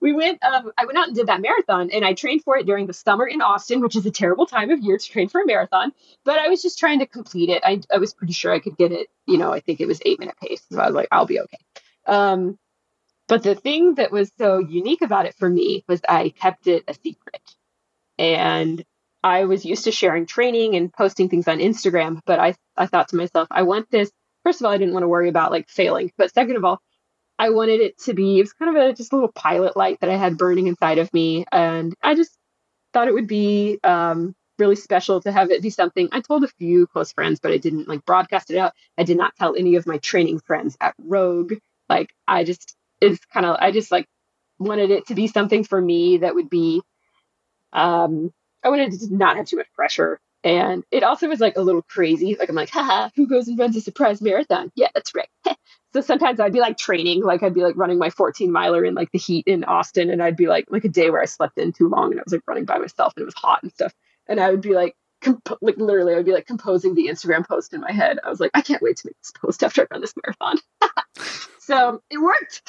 we went. Um, I went out and did that marathon, and I trained for it during the summer in Austin, which is a terrible time of year to train for a marathon. But I was just trying to complete it. I I was pretty sure I could get it. You know, I think it was eight minute pace, so I was like, I'll be okay. Um, but the thing that was so unique about it for me was I kept it a secret, and I was used to sharing training and posting things on Instagram. But I, I thought to myself, I want this. First of all, I didn't want to worry about like failing, but second of all, I wanted it to be, it was kind of a, just a little pilot light that I had burning inside of me. And I just thought it would be, um, really special to have it be something. I told a few close friends, but I didn't like broadcast it out. I did not tell any of my training friends at Rogue. Like I just, it's kind of, I just like wanted it to be something for me that would be, um, I wanted to not have too much pressure. And it also was like a little crazy. Like I'm like, haha, who goes and runs a surprise marathon? Yeah, that's right. So sometimes I'd be like training, like I'd be like running my fourteen miler in like the heat in Austin. And I'd be like, like a day where I slept in too long and I was like running by myself and it was hot and stuff. And I would be like, comp- like literally, I would be like composing the Instagram post in my head. I was like, I can't wait to make this post after I run this marathon. So it worked.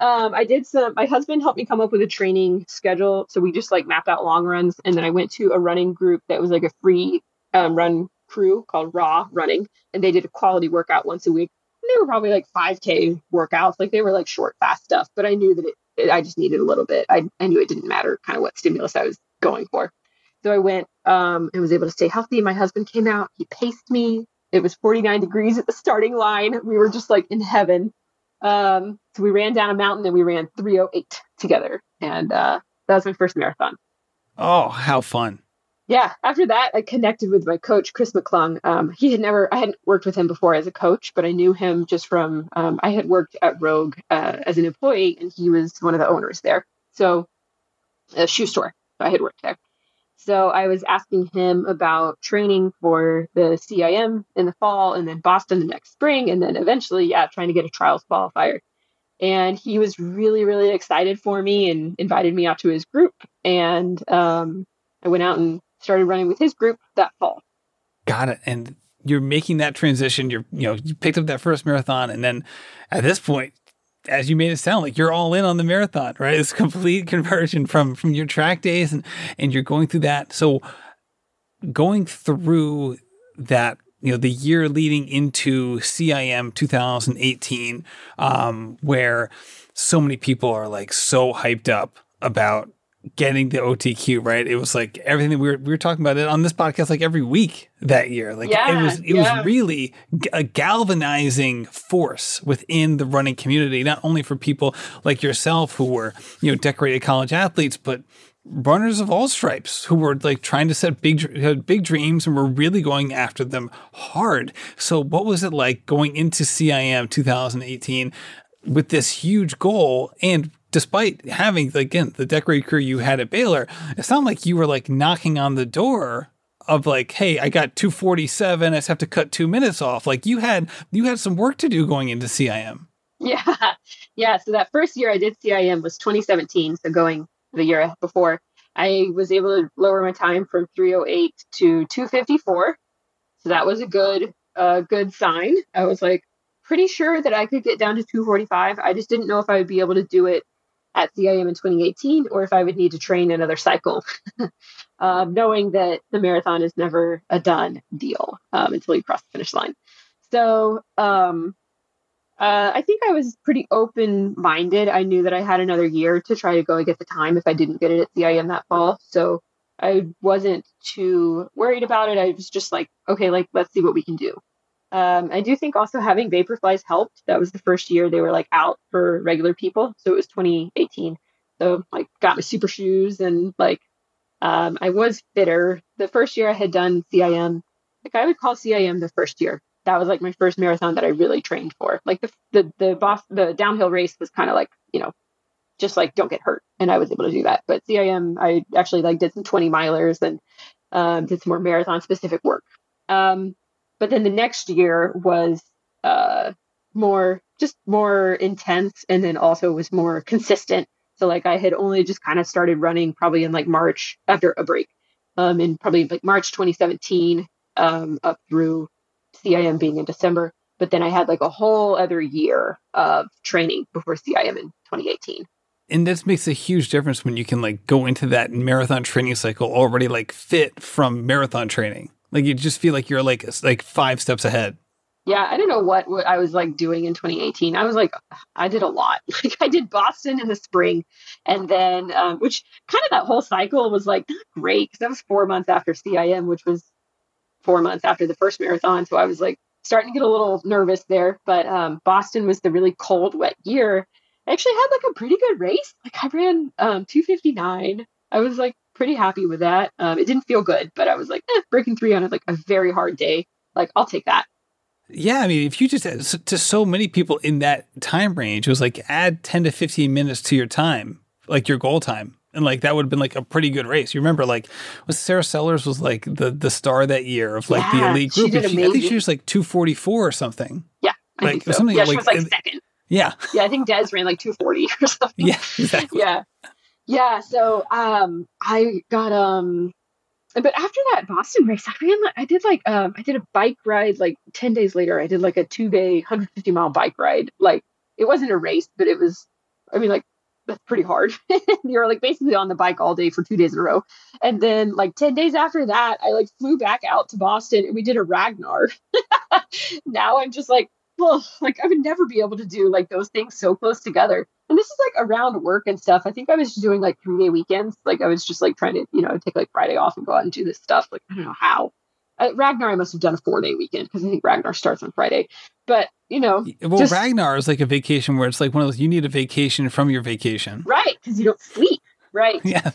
um, I did some, my husband helped me come up with a training schedule. So we just like mapped out long runs. And then I went to a running group that was like a free um, run crew called Raw Running. And they did a quality workout once a week. And they were probably like five K workouts. Like they were like short, fast stuff. But I knew that it, it I just needed a little bit. I, I knew it didn't matter kind of what stimulus I was going for. So I went um, and was able to stay healthy. My husband came out. He paced me. It was forty-nine degrees at the starting line. We were just like in heaven. Um, so we ran down a mountain and we ran three oh eight together. And, uh, that was my first marathon. Oh, how fun. yeah, after that, I connected with my coach, Chris McClung. Um, he had never, I hadn't worked with him before as a coach, but I knew him just from, um, I had worked at Rogue uh, as an employee, and he was one of the owners there. So a shoe store. So I had worked there. So I was asking him about training for the C I M in the fall, and then Boston the next spring. And then eventually, yeah, trying to get a trials qualifier. And he was really, really excited for me and invited me out to his group. And um, I went out and started running with his group that fall. Got it. And you're making that transition. You're, you know, you picked up that first marathon. And then at this point, as you made it sound like you're all in on the marathon, right? It's complete conversion from, from your track days, and, and you're going through that. So going through that, you know, the year leading into C I M two thousand eighteen, um, where so many people are like so hyped up about getting the O T Q, right? It was like everything that we were, we were talking about it on this podcast, like every week that year, like yeah, it was, it yeah. was really a galvanizing force within the running community, not only for people like yourself who were, you know, decorated college athletes, but runners of all stripes who were like trying to set big, had big dreams and were really going after them hard. So what was it like going into C I M two thousand eighteen with this huge goal, and despite having, again, the decorated career you had at Baylor, it sounded like you were like knocking on the door of like, hey, I got two forty-seven. I just have to cut two minutes off. Like you had, you had some work to do going into C I M. Yeah. Yeah. So that first year I did C I M was twenty seventeen. So going the year before, I was able to lower my time from three oh eight to two fifty-four. So that was a good, uh, good sign. I was like pretty sure that I could get down to two forty-five. I just didn't know if I would be able to do it at C I M in twenty eighteen, or if I would need to train another cycle, um, knowing that the marathon is never a done deal um, until you cross the finish line. So um, uh, I think I was pretty open-minded. I knew that I had another year to try to go and get the time if I didn't get it at C I M that fall. So I wasn't too worried about it. I was just like, okay, like, let's see what we can do. Um, I do think also having Vaporflies helped. That was the first year they were like out for regular people. So it was twenty eighteen. So like got my super shoes and like, um, I was fitter. The first year I had done C I M, like I would call C I M the first year. That was like my first marathon that I really trained for. Like the, the, the boss, the downhill race was kind of like, you know, just like, don't get hurt. And I was able to do that. But C I M, I actually like did some twenty milers and, um, did some more marathon specific work. Um, But then the next year was uh, more, just more intense, and then also was more consistent. So like I had only just kind of started running probably in like March after a break, um, in probably like March twenty seventeen um, up through C I M being in December. But then I had like a whole other year of training before C I M in twenty eighteen. And this makes a huge difference when you can like go into that marathon training cycle already like fit from marathon training. Like, you just feel like you're, like, like five steps ahead. Yeah, I don't know what, what I was, like, doing in twenty eighteen. I was, like, I did a lot. Like, I did Boston in the spring. And then, um, which kind of that whole cycle was, like, not great. Because that was four months after C I M, which was four months after the first marathon. So I was, like, starting to get a little nervous there. But um, Boston was the really cold, wet year. I actually had, like, a pretty good race. Like, I ran um, two fifty-nine. I was, like, pretty happy with that. Um, it didn't feel good, but I was like, eh, breaking three on like a very hard day. Like, I'll take that. Yeah. I mean, if you just add, to so many people in that time range, it was like add ten to fifteen minutes to your time, like your goal time. And like, that would have been like a pretty good race. You remember like was Sarah Sellers was like the, the star that year of like yeah, the elite group. She did she, I think she was like two forty-four or something. Yeah. I like think so. something yeah, like, she was like and, second. Yeah. Yeah. I think Des ran like two forty or something. Yeah. Exactly. Yeah. Yeah, so um, I got um, but after that Boston race, I ran. I did like um, I did a bike ride like ten days later. I did like a two day, one hundred fifty mile bike ride. Like it wasn't a race, but it was. I mean, like that's pretty hard. You're like basically on the bike all day for two days in a row, and then like ten days after that, I like flew back out to Boston and we did a Ragnar. Now I'm just like, well, like I would never be able to do like those things so close together. And this is like around work and stuff. I think I was just doing like three day weekends. Like I was just like trying to, you know, take like Friday off and go out and do this stuff. Like, I don't know how. At Ragnar, I must have done a four day weekend because I think Ragnar starts on Friday. But, you know. Well, just, Ragnar is like a vacation where it's like one of those, you need a vacation from your vacation. Right. Because you don't sleep. Right. Yeah.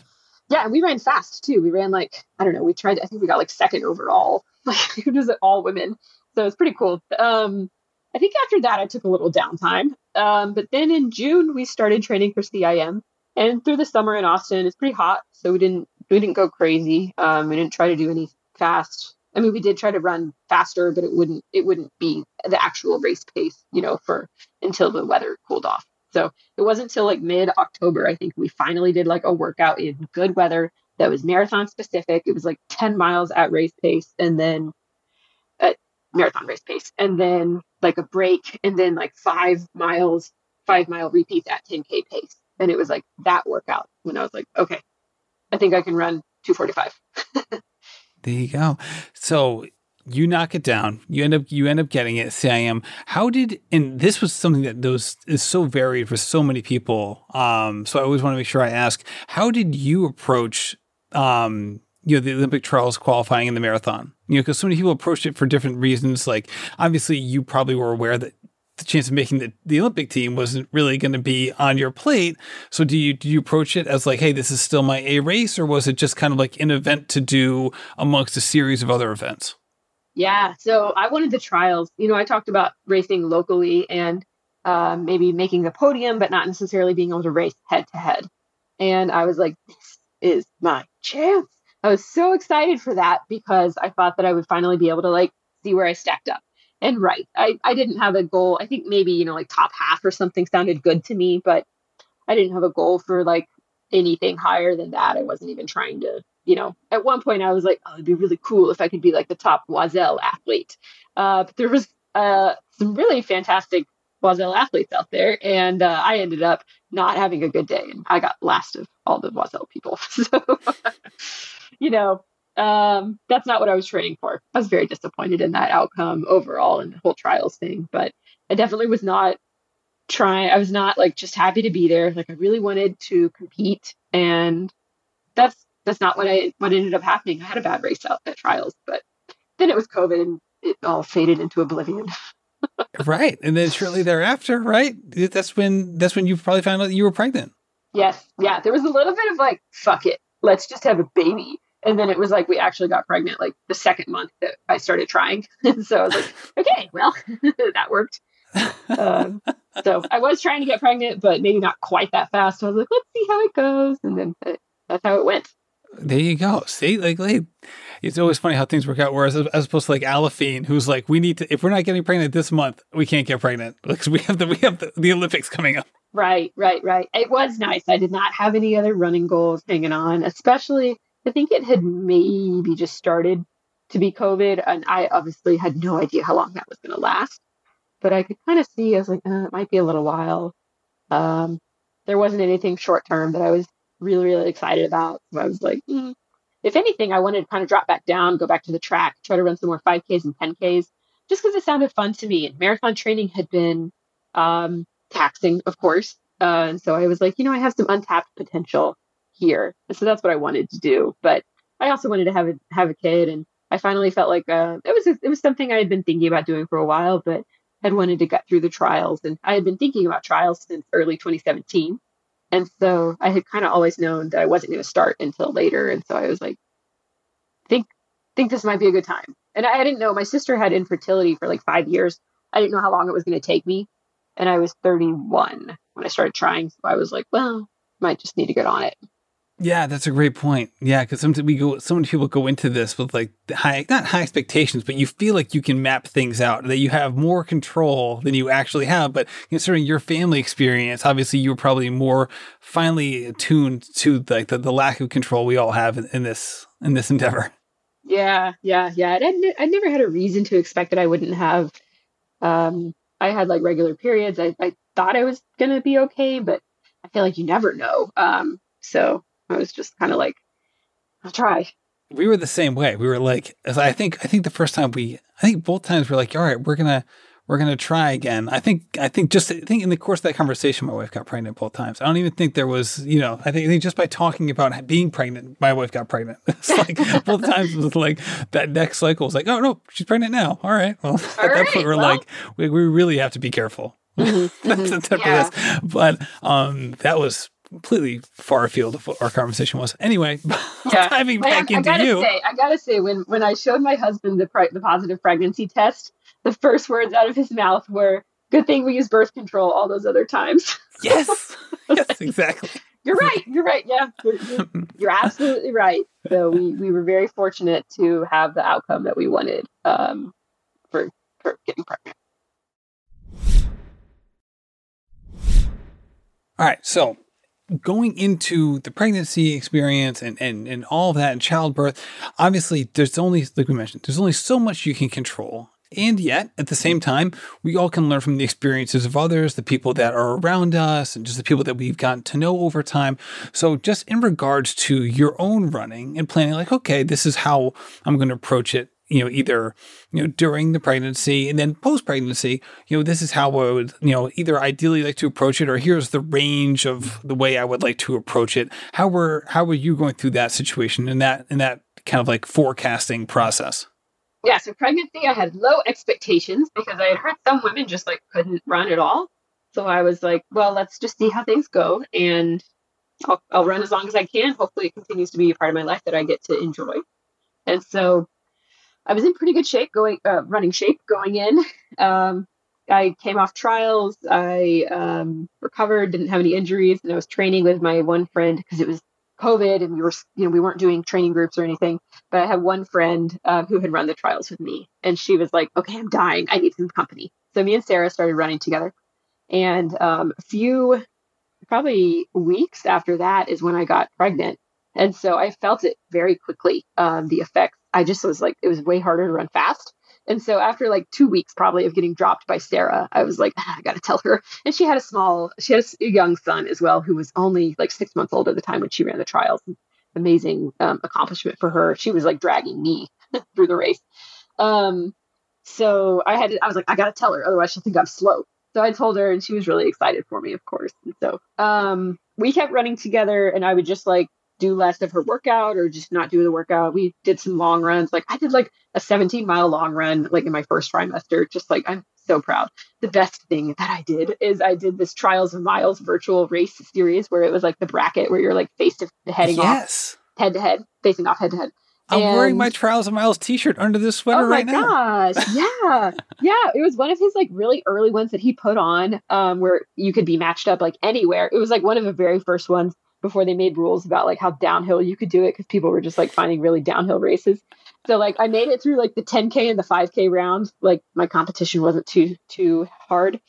Yeah. And we ran fast too. We ran like, I don't know, we tried, I think we got like second overall, like it was all women. So it's pretty cool. Um, I think after that, I took a little downtime. Um, but then in June, we started training for C I M, and through the summer in Austin, it's pretty hot. So we didn't, we didn't go crazy. Um, we didn't try to do any fast. I mean, we did try to run faster, but it wouldn't, it wouldn't be the actual race pace, you know, for until the weather cooled off. So it wasn't till like mid October, I think we finally did like a workout in good weather that was marathon specific. It was like ten miles at race pace, and then at marathon race pace, and then like a break, and then like five miles, five mile repeats at ten K pace. And it was like that workout when I was like, okay, I think I can run two forty-five. There you go. So you knock it down. You end up you end up getting it. C I M. How did and this was something that those is so varied for so many people. Um, so I always want to make sure I ask, how did you approach um, you know, the Olympic trials qualifying in the marathon? You know, because so many people approached it for different reasons. Like obviously, you probably were aware that the chance of making the, the Olympic team wasn't really going to be on your plate. So do you, do you approach it as like, hey, this is still my A race, or was it just kind of like an event to do amongst a series of other events? Yeah. So I wanted the trials, you know, I talked about racing locally and uh, maybe making the podium, but not necessarily being able to race head to head. And I was like, this is my chance. I was so excited for that because I thought that I would finally be able to like see where I stacked up. And right, I, I didn't have a goal. I think maybe, you know, like top half or something sounded good to me, but I didn't have a goal for like anything higher than that. I wasn't even trying to, you know, at one point I was like, oh, it'd be really cool if I could be like the top Wazell athlete. Uh, but there was uh, some really fantastic Wazell athletes out there. And uh, I ended up not having a good day. And I got last of all the Wazell people. So, you know. Um, that's not what I was training for. I was very disappointed in that outcome overall and the whole trials thing, but I definitely was not trying. I was not like just happy to be there. Like I really wanted to compete, and that's, that's not what I, what ended up happening. I had a bad race out at trials, but then it was COVID and it all faded into oblivion. Right. And then shortly thereafter, right? That's when, that's when you probably found out that you were pregnant. Yes. Yeah. There was a little bit of like, fuck it. Let's just have a baby. And then it was like, we actually got pregnant like the second month that I started trying. And so I was like, okay, well, that worked. Um, so I was trying to get pregnant, but maybe not quite that fast. So I was like, let's see how it goes. And then uh, that's how it went. There you go. See, like, like, it's always funny how things work out. Whereas as opposed to like Alafine, who's like, we need to, if we're not getting pregnant this month, we can't get pregnant because we have the, we have the, the Olympics coming up. Right, right, right. It was nice. I did not have any other running goals hanging on, especially I think it had maybe just started to be COVID, and I obviously had no idea how long that was going to last, but I could kind of see, I was like, uh, it might be a little while. Um, there wasn't anything short-term that I was really, really excited about. So I was like, mm. If anything, I wanted to kind of drop back down, go back to the track, try to run some more five Ks and ten Ks, just because it sounded fun to me. And marathon training had been um, taxing, of course. Uh, and so I was like, you know, I have some untapped potential here. And so that's what I wanted to do. But I also wanted to have a, have a kid. And I finally felt like uh, it was, it was something I had been thinking about doing for a while, but had wanted to get through the trials. And I had been thinking about trials since early twenty seventeen. And so I had kind of always known that I wasn't going to start until later. And so I was like, think, think this might be a good time. And I, I didn't know, my sister had infertility for like five years. I didn't know how long it was going to take me. And I was thirty-one when I started trying. So I was like, well, might just need to get on it. Yeah, that's a great point. Yeah, because sometimes we go, so many people go into this with like high, not high expectations, but you feel like you can map things out, that you have more control than you actually have. But considering your family experience, obviously you were probably more finely attuned to like the, the lack of control we all have in, in this in this endeavor. Yeah, yeah, yeah. And I, ne- I never had a reason to expect that I wouldn't have. Um, I had like regular periods. I, I thought I was gonna be okay, but I feel like you never know. Um, so. I was just kind of like, I'll try. We were the same way. We were like, as I think, I think the first time we, I think both times we're like, all right, we're going to, we're going to try again. I think, I think just, I think in the course of that conversation, my wife got pregnant both times. I don't even think there was, you know, I think, I think just by talking about being pregnant, my wife got pregnant. It's like both times it was like that next cycle was like, oh no, she's pregnant now. All right. Well, all at that right, point we're well. like, we, we really have to, be careful. Mm-hmm, mm-hmm, yeah. But um, that was, completely far afield of what our conversation was. Anyway, yeah. diving back I, I, into I gotta you. Say, I got to say, when, when I showed my husband the, pre- the positive pregnancy test, the first words out of his mouth were, good thing we use birth control all those other times. Yes, yes, exactly. You're right. You're right. Yeah, you're, you're, you're absolutely right. So we, we were very fortunate to have the outcome that we wanted um, for, for getting pregnant. All right. So going into the pregnancy experience and, and, and all of that and childbirth, obviously there's only, like we mentioned, there's only so much you can control. And yet, at the same time, we all can learn from the experiences of others, the people that are around us, and just the people that we've gotten to know over time. So just in regards to your own running and planning, like, okay, this is how I'm going to approach it, you know, either, you know, during the pregnancy and then post-pregnancy, you know, this is how I would, you know, either ideally like to approach it, or here's the range of the way I would like to approach it. How were, how were you going through that situation and that, and that kind of like forecasting process? Yeah, so pregnancy, I had low expectations because I had heard some women just like couldn't run at all. So I was like, well, let's just see how things go. And I'll, I'll run as long as I can. Hopefully it continues to be a part of my life that I get to enjoy. And so I was in pretty good shape going, uh, running shape going in. Um, I came off trials. I um, recovered, didn't have any injuries. And I was training with my one friend because it was COVID and we were, you know, we weren't doing training groups or anything, but I had one friend uh, who had run the trials with me, and she was like, okay, I'm dying. I need some company. So me and Sarah started running together. And um, a few, probably weeks after that is when I got pregnant. And so I felt it very quickly. Um, the effects, I just was like, it was way harder to run fast. And so after like two weeks, probably of getting dropped by Sarah, I was like, ah, I got to tell her. And she had a small, she had a young son as well, who was only like six months old at the time when she ran the trials. Amazing um, accomplishment for her. She was like dragging me through the race. Um, so I had, to, I was like, I got to tell her, otherwise she'll think I'm slow. So I told her, and she was really excited for me, of course. And so um, we kept running together, and I would just like do less of her workout or just not do the workout. We did some long runs. Like I did like a seventeen mile long run, like in my first trimester, just like, I'm so proud. The best thing that I did is I did this Trials of Miles virtual race series where it was like the bracket where you're like face to heading yes. off, head to head, facing off head to head. I'm and, wearing my Trials of Miles t-shirt under this sweater oh right now. Oh my gosh. Yeah. yeah. It was one of his like really early ones that he put on um, where you could be matched up like anywhere. It was like one of the very first ones before they made rules about like how downhill you could do it, because people were just like finding really downhill races. So like I made it through like the ten K and the five K round. Like my competition wasn't too, too hard.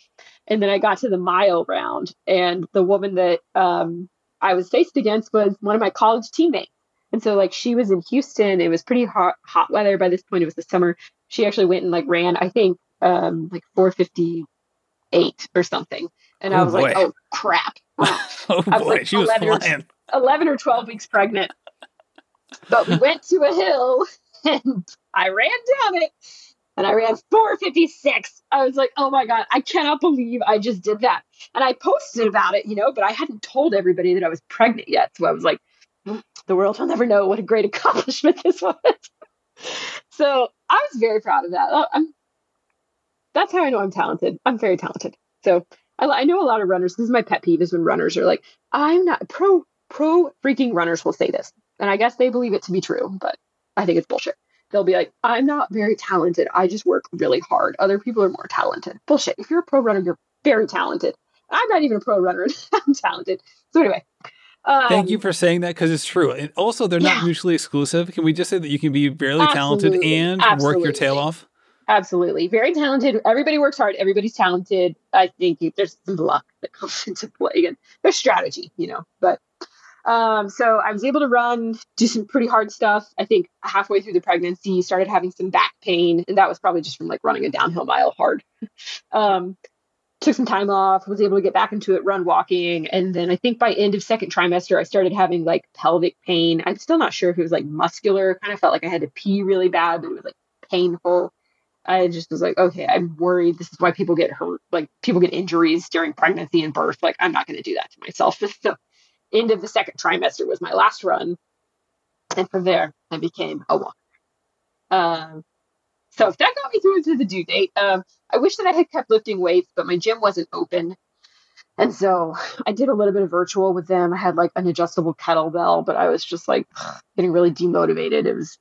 And then I got to the mile round, and the woman that um, I was faced against was one of my college teammates. And so like she was in Houston. It was pretty hot, hot weather by this point. It was the summer. She actually went and like ran, I think um, like four fifty-eight or something. And oh, I was boy. like, oh crap. oh I was boy, like she was flying. Or, eleven or twelve weeks pregnant. But we went to a hill, and I ran down it, and I ran four fifty-six. I was like, oh my God, I cannot believe I just did that. And I posted about it, you know, but I hadn't told everybody that I was pregnant yet. So I was like, the world will never know what a great accomplishment this was. So I was very proud of that. I'm, that's how I know I'm talented. I'm very talented. So I, I know a lot of runners. This is my pet peeve, is when runners are like, I'm not pro, pro freaking runners will say this. And I guess they believe it to be true, but I think it's bullshit. They'll be like, I'm not very talented. I just work really hard. Other people are more talented. Bullshit. If you're a pro runner, you're very talented. I'm not even a pro runner. I'm talented. So anyway. Um, Thank you for saying that, because it's true. And also, they're not yeah. mutually exclusive. Can we just say that you can be barely Absolutely. talented and Absolutely. work your tail off? Absolutely. Very talented. Everybody works hard. Everybody's talented. I think there's some luck that comes into play, and there's strategy, you know, but um, so I was able to run, do some pretty hard stuff. I think halfway through the pregnancy, started having some back pain, and that was probably just from like running a downhill mile hard. um, took some time off, was able to get back into it, run walking. And then I think by end of second trimester, I started having like pelvic pain. I'm still not sure if it was like muscular, kind of felt like I had to pee really bad, but it was like painful. I just was like, okay, I'm worried. This is why people get hurt. Like people get injuries during pregnancy and birth. Like I'm not going to do that to myself. So end of the second trimester was my last run. And from there, I became a walker. Um, so that got me through to the due date. Um, I wish that I had kept lifting weights, but my gym wasn't open. And so I did a little bit of virtual with them. I had like an adjustable kettlebell, but I was just like getting really demotivated. It was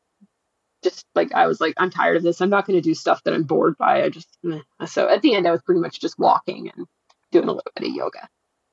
just like, I was like, I'm tired of this. I'm not going to do stuff that I'm bored by. I just, meh. So at the end, I was pretty much just walking and doing a little bit of yoga.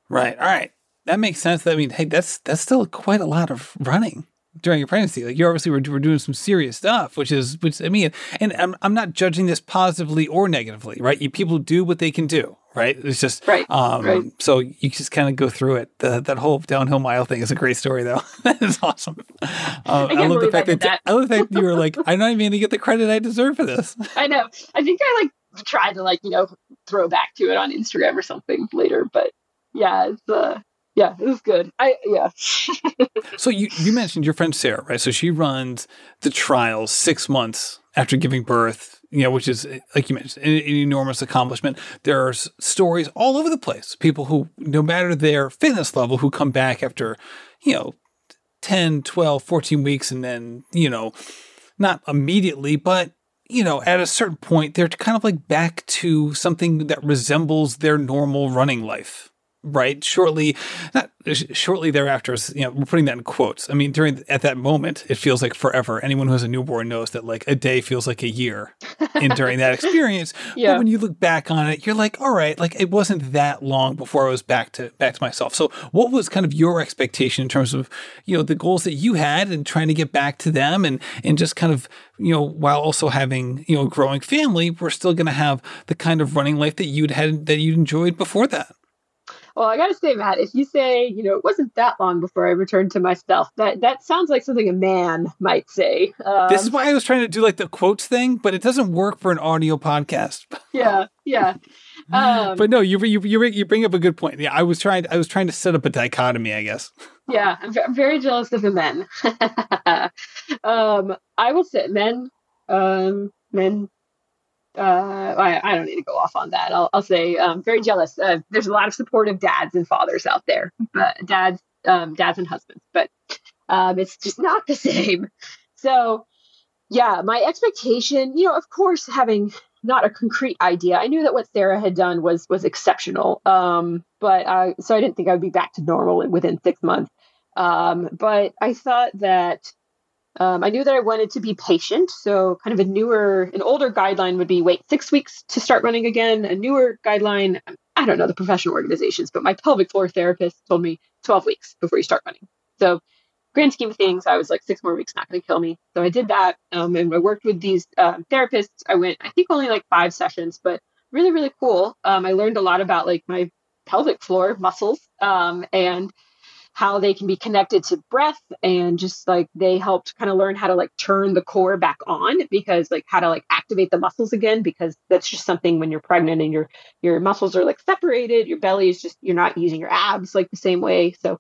Right. All right. That makes sense. I mean, hey, that's, that's still quite a lot of running during your pregnancy. Like you obviously were, were doing some serious stuff, which is, which I mean, and I'm, I'm not judging this positively or negatively, right? You people do what they can do. Right. It's just, right. Um, right. So you just kind of go through it. The, that whole downhill mile thing is a great story, though. That is awesome. Um, I, I, love the fact I, that, that. I love the fact that you were like, I'm not even going to get the credit I deserve for this. I know. I think I like tried to like, you know, throw back to it on Instagram or something later. But yeah, it's, uh, yeah, it was good. I, yeah. So you, you mentioned your friend Sarah, right? So she runs the trials six months after giving birth. You know, which is, like you mentioned, an, an enormous accomplishment. There are stories all over the place. People who, no matter their fitness level, who come back after, you know, ten, twelve, fourteen weeks. And then, you know, not immediately, but, you know, at a certain point, they're kind of like back to something that resembles their normal running life. Right. Shortly, not sh- shortly thereafter, you know, we're putting that in quotes. I mean, during, at that moment, it feels like forever. Anyone who has a newborn knows that like a day feels like a year. And during that experience, yeah. But when you look back on it, you're like, all right, like it wasn't that long before I was back to back to myself. So what was kind of your expectation in terms of, you know, the goals that you had and trying to get back to them and, and just kind of, you know, while also having, you know, a growing family, we're still going to have the kind of running life that you'd had, that you'd enjoyed before that. Well, I got to say, Matt, if you say, you know, it wasn't that long before I returned to myself, that that sounds like something a man might say. Um, this is why I was trying to do like the quotes thing, but it doesn't work for an audio podcast. Yeah, yeah. Um, but no, you, you you you bring up a good point. Yeah, I was trying I was trying to set up a dichotomy, I guess. Yeah, I'm, I'm very jealous of the men. um, I will say men, um, men. Uh, I, I don't need to go off on that. I'll, I'll say, um, very jealous. Uh, there's a lot of supportive dads and fathers out there, but dads, um, dads and husbands, but, um, it's just not the same. So yeah, my expectation, you know, of course, having not a concrete idea, I knew that what Sarah had done was, was exceptional. Um, but, uh, so I didn't think I would be back to normal within six months. Um, but I thought that, Um, I knew that I wanted to be patient. So kind of a newer, an older guideline would be wait six weeks to start running again. A newer guideline, I don't know the professional organizations, but my pelvic floor therapist told me twelve weeks before you start running. So grand scheme of things, I was like, six more weeks, not going to kill me. So I did that. Um, and I worked with these um, therapists. I went, I think only like five sessions, but really, really cool. Um, I learned a lot about like my pelvic floor muscles um, and how they can be connected to breath, and just like they helped kind of learn how to like turn the core back on, because like how to like activate the muscles again, because that's just something when you're pregnant and your, your muscles are like separated, your belly is just, you're not using your abs like the same way. So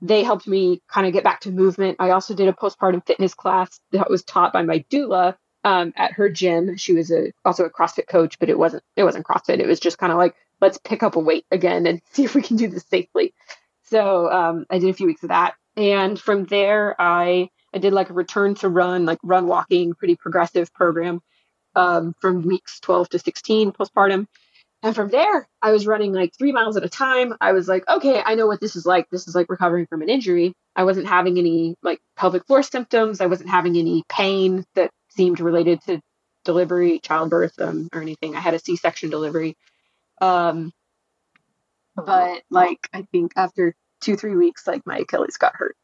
they helped me kind of get back to movement. I also did a postpartum fitness class that was taught by my doula um, at her gym. She was a, also a CrossFit coach, but it wasn't, it wasn't CrossFit. It was just kind of like, let's pick up a weight again and see if we can do this safely. So um, I did a few weeks of that. And from there, I, I did like a return to run, like run walking, pretty progressive program um, from weeks twelve to sixteen postpartum. And from there, I was running like three miles at a time. I was like, okay, I know what this is like. This is like recovering from an injury. I wasn't having any like pelvic floor symptoms. I wasn't having any pain that seemed related to delivery, childbirth, um, or anything. I had a C-section delivery. Um, but like, I think after two, three weeks, like my Achilles got hurt.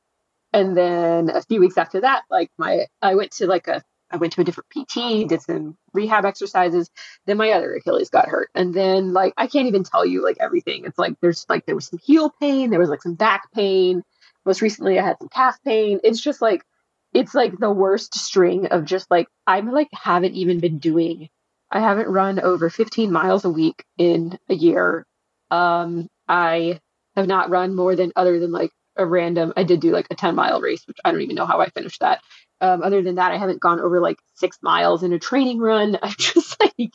And then a few weeks after that, like my, I went to like a, I went to a different P T, did some rehab exercises. Then my other Achilles got hurt. And then like, I can't even tell you like everything. It's like, there's like, there was some heel pain. There was like some back pain. Most recently I had some calf pain. It's just like, it's like the worst string of just like, I'm like, haven't even been doing, I haven't run over fifteen miles a week in a year. Um, I have not run more than other than like a random, I did do like a ten mile race, which I don't even know how I finished that. Um, other than that, I haven't gone over like six miles in a training run. I'm just like,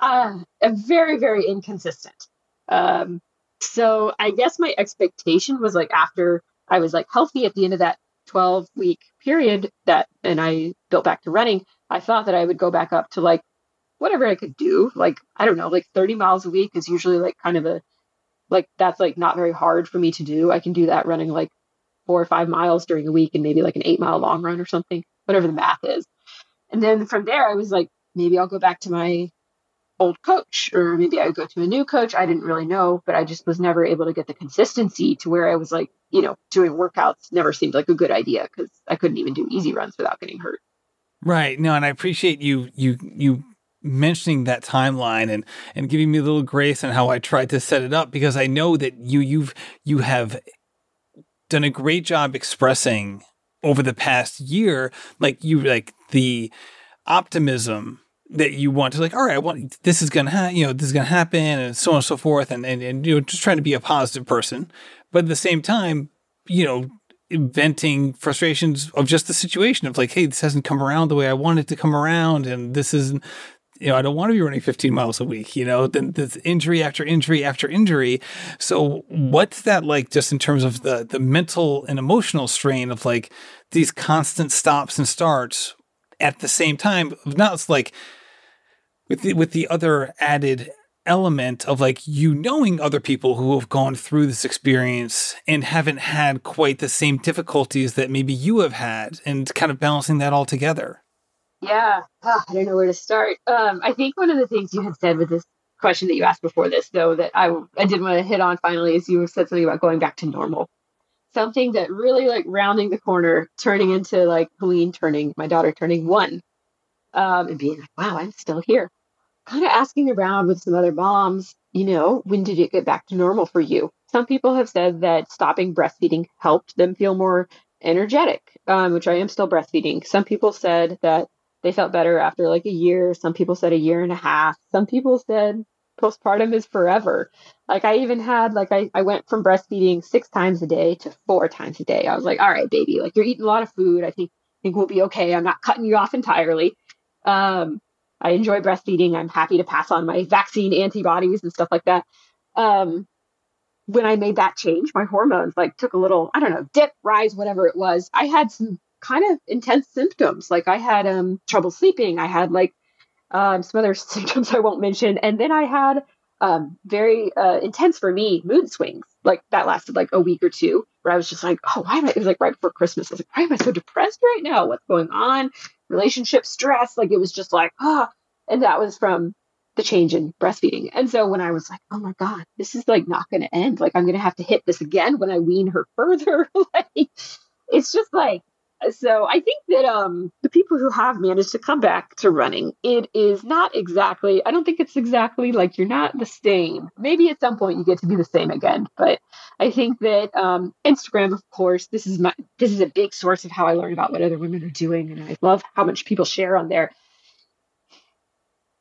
uh, I'm very, very inconsistent. Um, so I guess my expectation was like, after I was like healthy at the end of that twelve week period that, and I built back to running, I thought that I would go back up to like whatever I could do, like, I don't know, like thirty miles a week is usually like kind of a like that's like not very hard for me to do. I can do that running like four or five miles during the week and maybe like an eight mile long run or something, whatever the math is. And then from there, I was like, maybe I'll go back to my old coach, or maybe I would go to a new coach. I didn't really know, but I just was never able to get the consistency to where I was like, you know, doing workouts never seemed like a good idea because I couldn't even do easy runs without getting hurt. Right. No, and I appreciate you, you, you mentioning that timeline and, and giving me a little grace on how I tried to set it up, because I know that you, you've, you have done a great job expressing over the past year, like you, like the optimism that you want to, like, all right, I want, this is going to, ha- you know, this is going to happen, and so on and so forth. And, and, and, you know, just trying to be a positive person, but at the same time, you know, venting frustrations of just the situation of like, hey, this hasn't come around the way I want it to come around. And this isn't, you know, I don't want to be running fifteen miles a week, you know, then this injury after injury after injury. So what's that like just in terms of the, the mental and emotional strain of like these constant stops and starts at the same time? Now it's like, With the, with the other added element of like you knowing other people who have gone through this experience and haven't had quite the same difficulties that maybe you have had, and kind of balancing that all together. Yeah. Oh, I don't know where to start. Um, I think one of the things you had said with this question that you asked before this, though, that I, I did want to hit on finally is you said something about going back to normal. Something that really like rounding the corner, turning into like Helene turning, my daughter turning one, um, and being like, wow, I'm still here. Kind of asking around with some other moms, you know, when did it get back to normal for you? Some people have said that stopping breastfeeding helped them feel more energetic, um, which I am still breastfeeding. Some people said that they felt better after like a year. Some people said a year and a half. Some people said postpartum is forever. Like I even had, like I, I went from breastfeeding six times a day to four times a day. I was like, all right, baby, like you're eating a lot of food. I think, think we'll be okay. I'm not cutting you off entirely. Um, I enjoy breastfeeding. I'm happy to pass on my vaccine antibodies and stuff like that. Um, when I made that change, my hormones like took a little, I don't know, dip, rise, whatever it was. I had some kind of intense symptoms. Like I had um, trouble sleeping. I had like um, some other symptoms I won't mention. And then I had um, very uh, intense for me mood swings. Like that lasted like a week or two where I was just like, oh, why am I, it was like right before Christmas. I was like, why am I so depressed right now? What's going on? Relationship stress. Like it was just like, ah, oh. And that was from the change in breastfeeding. And so when I was like, oh my God, this is like not going to end. Like I'm going to have to hit this again when I wean her further. Like it's just like, so I think that, um, the people who have managed to come back to running, it is not exactly, I don't think it's exactly like you're not the same. Maybe at some point you get to be the same again, but I think that, um, Instagram, of course, this is my, this is a big source of how I learn about what other women are doing. And I love how much people share on there.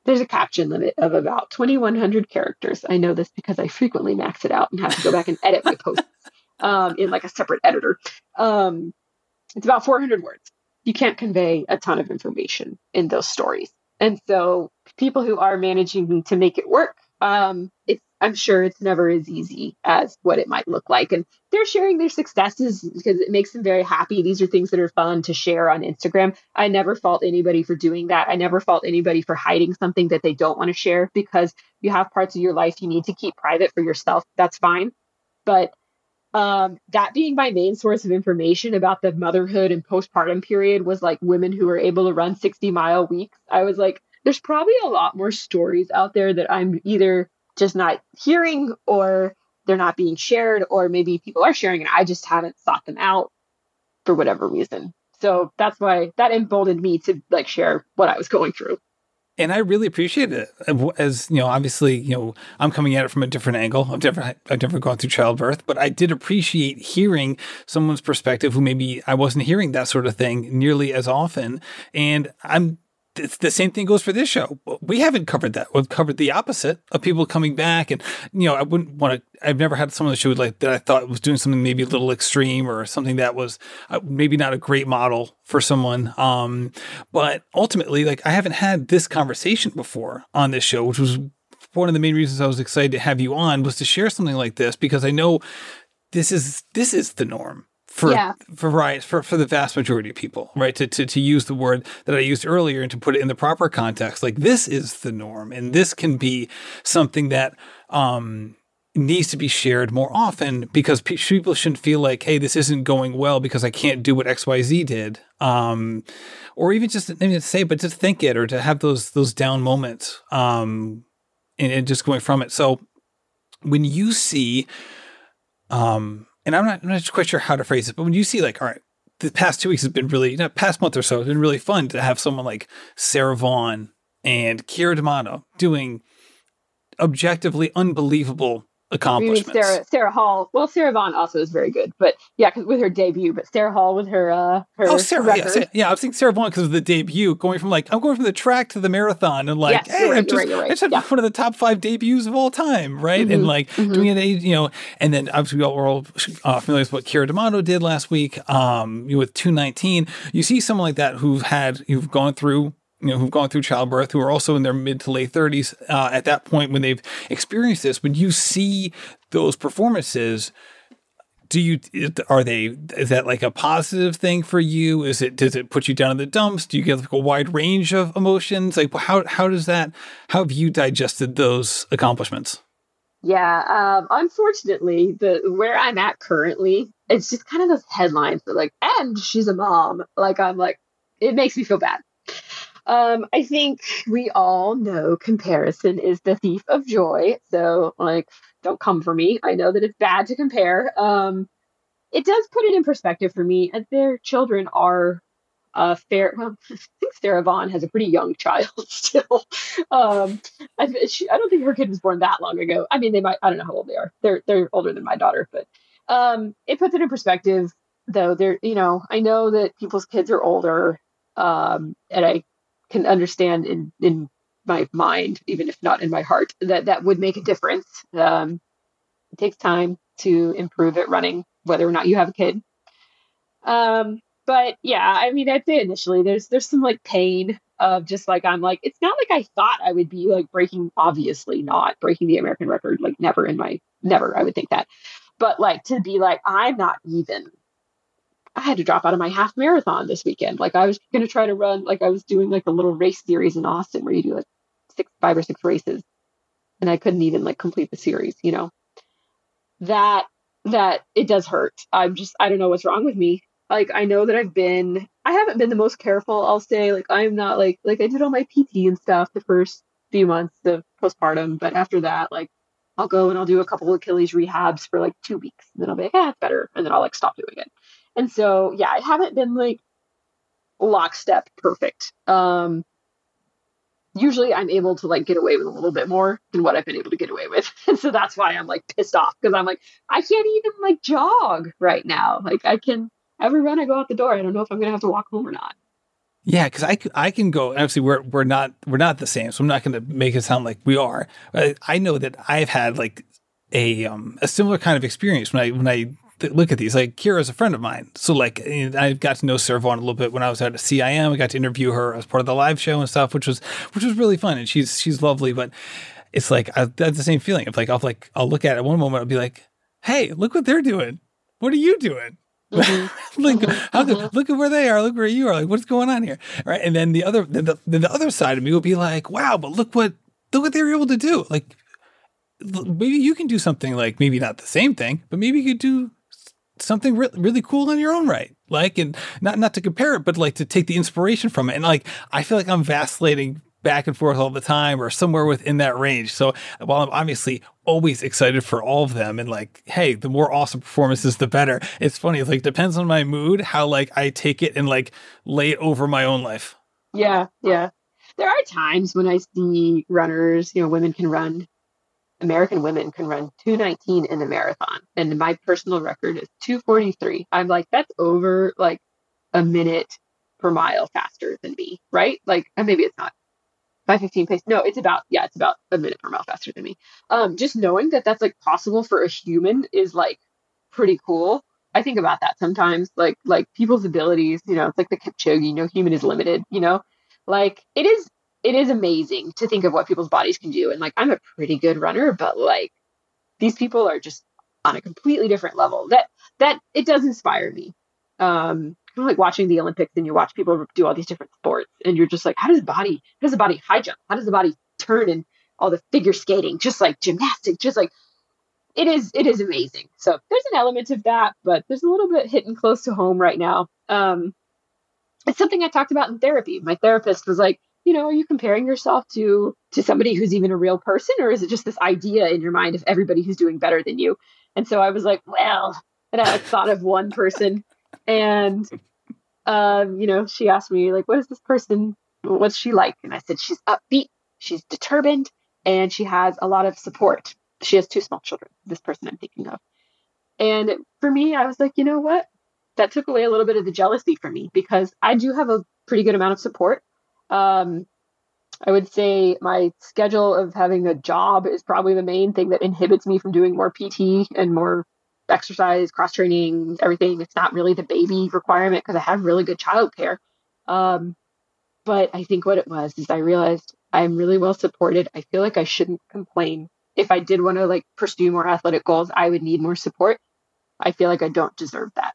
There's a caption limit of about twenty-one hundred characters. I know this because I frequently max it out and have to go back and edit my posts, um, in like a separate editor. Um, It's about four hundred words. You can't convey a ton of information in those stories. And so people who are managing to make it work, um, it's, I'm sure it's never as easy as what it might look like. And they're sharing their successes because it makes them very happy. These are things that are fun to share on Instagram. I never fault anybody for doing that. I never fault anybody for hiding something that they don't want to share, because you have parts of your life you need to keep private for yourself. That's fine. But Um, that being my main source of information about the motherhood and postpartum period was like women who were able to run sixty mile weeks. I was like, there's probably a lot more stories out there that I'm either just not hearing, or they're not being shared, or maybe people are sharing and I just haven't sought them out for whatever reason. So that's why that emboldened me to like share what I was going through. And I really appreciate it, as, you know, obviously, you know, I'm coming at it from a different angle. I've never, I've never gone through childbirth, but I did appreciate hearing someone's perspective who maybe I wasn't hearing that sort of thing nearly as often. And I'm, it's the same thing goes for this show. We haven't covered that. We've covered the opposite of people coming back. And, you know, I wouldn't want to, I've never had someone that, would like, that I thought was doing something maybe a little extreme or something that was maybe not a great model for someone. Um, but ultimately, like I haven't had this conversation before on this show, which was one of the main reasons I was excited to have you on, was to share something like this, because I know this is, this is the norm. For, yeah. for right for, for the vast majority of people, right? To, to to use the word that I used earlier and to put it in the proper context, like this is the norm, and this can be something that um, needs to be shared more often, because people shouldn't feel like, hey, this isn't going well because I can't do what X Y Z did. Um, or even just not to say, but to think it, or to have those those down moments, um, and, and just going from it. So when you see, um, and I'm not, I'm not quite sure how to phrase it, but when you see, like, all right, the past two weeks has been really, not past month or so, it's been really fun to have someone like Sarah Vaughn and Keira D'Amato doing objectively unbelievable accomplishments. Sarah, Sara Hall. Well, Sarah Vaughn also is very good, but yeah, because with her debut. But Sara Hall with her, uh, her oh, Sarah, yeah, Sarah, yeah, I was thinking Sarah Vaughn because of the debut, going from like I'm going from the track to the marathon, and like, yes, hey, right, I'm just, right, right. I just had yeah. one of the top five debuts of all time, right? Mm-hmm, and like mm-hmm. doing it, you know, and then obviously we all were all uh, familiar with what Keira D'Amato did last week, um, with two nineteen. You see someone like that who've had, who've gone through. You know, who've gone through childbirth, who are also in their mid to late thirties uh, at that point when they've experienced this. When you see those performances, do you, are they, is that like a positive thing for you? Is it, does it put you down in the dumps? Do you get like a wide range of emotions? Like how, how does that, how have you digested those accomplishments? Yeah. Um, unfortunately, the, where I'm at currently, it's just kind of those headlines that like, and she's a mom. Like, I'm like, it makes me feel bad. Um, I think we all know comparison is the thief of joy. So, like, don't come for me. I know that it's bad to compare. Um, it does put it in perspective for me. Their children are uh, fair. Well, I think Sarah Vaughn has a pretty young child still. um, I, she, I don't think her kid was born that long ago. I mean, they might. I don't know how old they are. They're they're older than my daughter, but um, it puts it in perspective. Though they're, you know, I know that people's kids are older, um, and I. can understand in, in my mind, even if not in my heart, that that would make a difference. Um, it takes time to improve at running, whether or not you have a kid. Um, but yeah, I mean, I'd say initially there's, there's some like pain of just like, I'm like, it's not like I thought I would be like breaking, obviously not breaking the American record, like never in my, never, I would think that, but like to be like, I'm not even, I had to drop out of my half marathon this weekend. Like I was going to try to run, like I was doing like a little race series in Austin where you do like six, five or six races. And I couldn't even like complete the series, you know, that, that it does hurt. I'm just, I don't know what's wrong with me. Like, I know that I've been, I haven't been the most careful. I'll say like, I'm not like, like I did all my P T and stuff the first few months of postpartum. But after that, like I'll go and I'll do a couple of Achilles rehabs for like two weeks and then I'll be like, ah, it's better. And then I'll like stop doing it. And so, yeah, I haven't been like lockstep perfect. Um, usually I'm able to like get away with a little bit more than what I've been able to get away with. And so that's why I'm like pissed off, because I'm like, I can't even like jog right now. Like I can, every run I go out the door, I don't know if I'm going to have to walk home or not. Yeah, because I, I can go. Obviously, we're we're not we're not the same, so I'm not going to make it sound like we are. I, I know that I've had like a um, a similar kind of experience when I when I. Look at these. Like Keira's a friend of mine, so like I got to know Sarah Vaughn a little bit when I was at C I M. I got to interview her as part of the live show and stuff, which was which was really fun. And she's she's lovely, but it's like I, that's the same feeling of like I'll like I'll look at it one moment, I'll be like, "Hey, look what they're doing. What are you doing? Mm-hmm. like mm-hmm. how mm-hmm. look at where they are. Look where you are. Like what's going on here, right?" And then the other then the, then the other side of me will be like, "Wow, but look what look what they were able to do. Like maybe you can do something like maybe not the same thing, but maybe you could do." Something re- really cool in your own right, like, and not not to compare it, but like to take the inspiration from it. And like, I feel like I'm vacillating back and forth all the time, or somewhere within that range. So while I'm obviously always excited for all of them, and like, hey, the more awesome performances, the better. It's funny, it's like depends on my mood how like I take it and like lay it over my own life. Yeah, yeah. There are times when I see runners, you know, women can run. American women can run two nineteen in the marathon. And my personal record is two forty-three. I'm like, that's over like a minute per mile faster than me, right? Like, and maybe it's not by fifteen pace. No, it's about, yeah, it's about a minute per mile faster than me. Um, just knowing that that's like possible for a human is like pretty cool. I think about that sometimes, like, like people's abilities, you know, it's like the Kipchoge, no human is limited, you know, like it is, It is amazing to think of what people's bodies can do. And like, I'm a pretty good runner, but like these people are just on a completely different level that, that it does inspire me. Um, kind of like watching the Olympics and you watch people do all these different sports and you're just like, how does the body, how does the body high jump? How does the body turn and all the figure skating, just like gymnastics, just like it is, it is amazing. So there's an element of that, but there's a little bit hitting close to home right now. Um, it's something I talked about in therapy. My therapist was like, you know, are you comparing yourself to, to somebody who's even a real person? Or is it just this idea in your mind of everybody who's doing better than you? And so I was like, well, and I thought of one person and, um, you know, she asked me like, what is this person? What's she like? And I said, she's upbeat, she's determined, and she has a lot of support. She has two small children, this person I'm thinking of. And for me, I was like, you know what? That took away a little bit of the jealousy for me because I do have a pretty good amount of support. Um, I would say my schedule of having a job is probably the main thing that inhibits me from doing more P T and more exercise, cross training, everything. It's not really the baby requirement because I have really good childcare. Um, but I think what it was is I realized I'm really well supported. I feel like I shouldn't complain. If I did want to like pursue more athletic goals, I would need more support. I feel like I don't deserve that.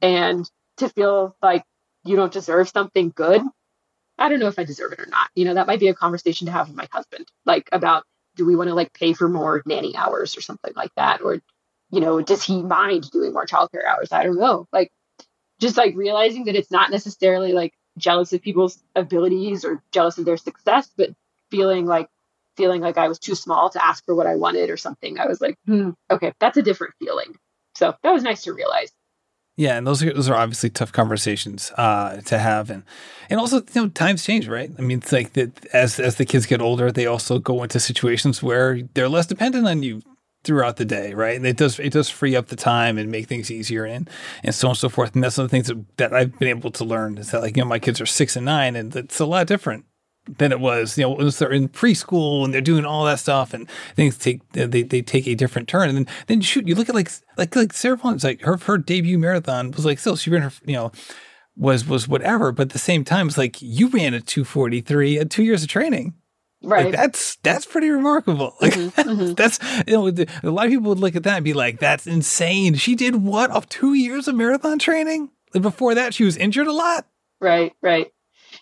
And to feel like you don't deserve something good, I don't know if I deserve it or not. You know, that might be a conversation to have with my husband, like about, do we want to like pay for more nanny hours or something like that? Or, you know, does he mind doing more childcare hours? I don't know. Like, just like realizing that it's not necessarily like jealous of people's abilities or jealous of their success, but feeling like, feeling like I was too small to ask for what I wanted or something. I was like, hmm, okay, that's a different feeling. So that was nice to realize. Yeah. And those are, those are obviously tough conversations uh, to have. And, and also, you know, times change, right? I mean, it's like that as, as the kids get older, they also go into situations where they're less dependent on you throughout the day. Right. And it does, it does free up the time and make things easier and, and so on and so forth. And that's one of the things that, that I've been able to learn is that, like, you know, my kids are six and nine and it's a lot different than it was, you know, once they're in preschool and they're doing all that stuff and things take, they, they take a different turn. And then, then shoot, you look at like, like, like Sarah Vaughn, it's like her, her debut marathon was like, still, she ran her, you know, was, was whatever. But at the same time, it's like, you ran a two forty-three at two years of training. Right. Like that's, that's pretty remarkable. Like mm-hmm, mm-hmm. That's, you know, a lot of people would look at that and be like, that's insane. She did what? Of two years of marathon training? Like before that, she was injured a lot. Right. Right.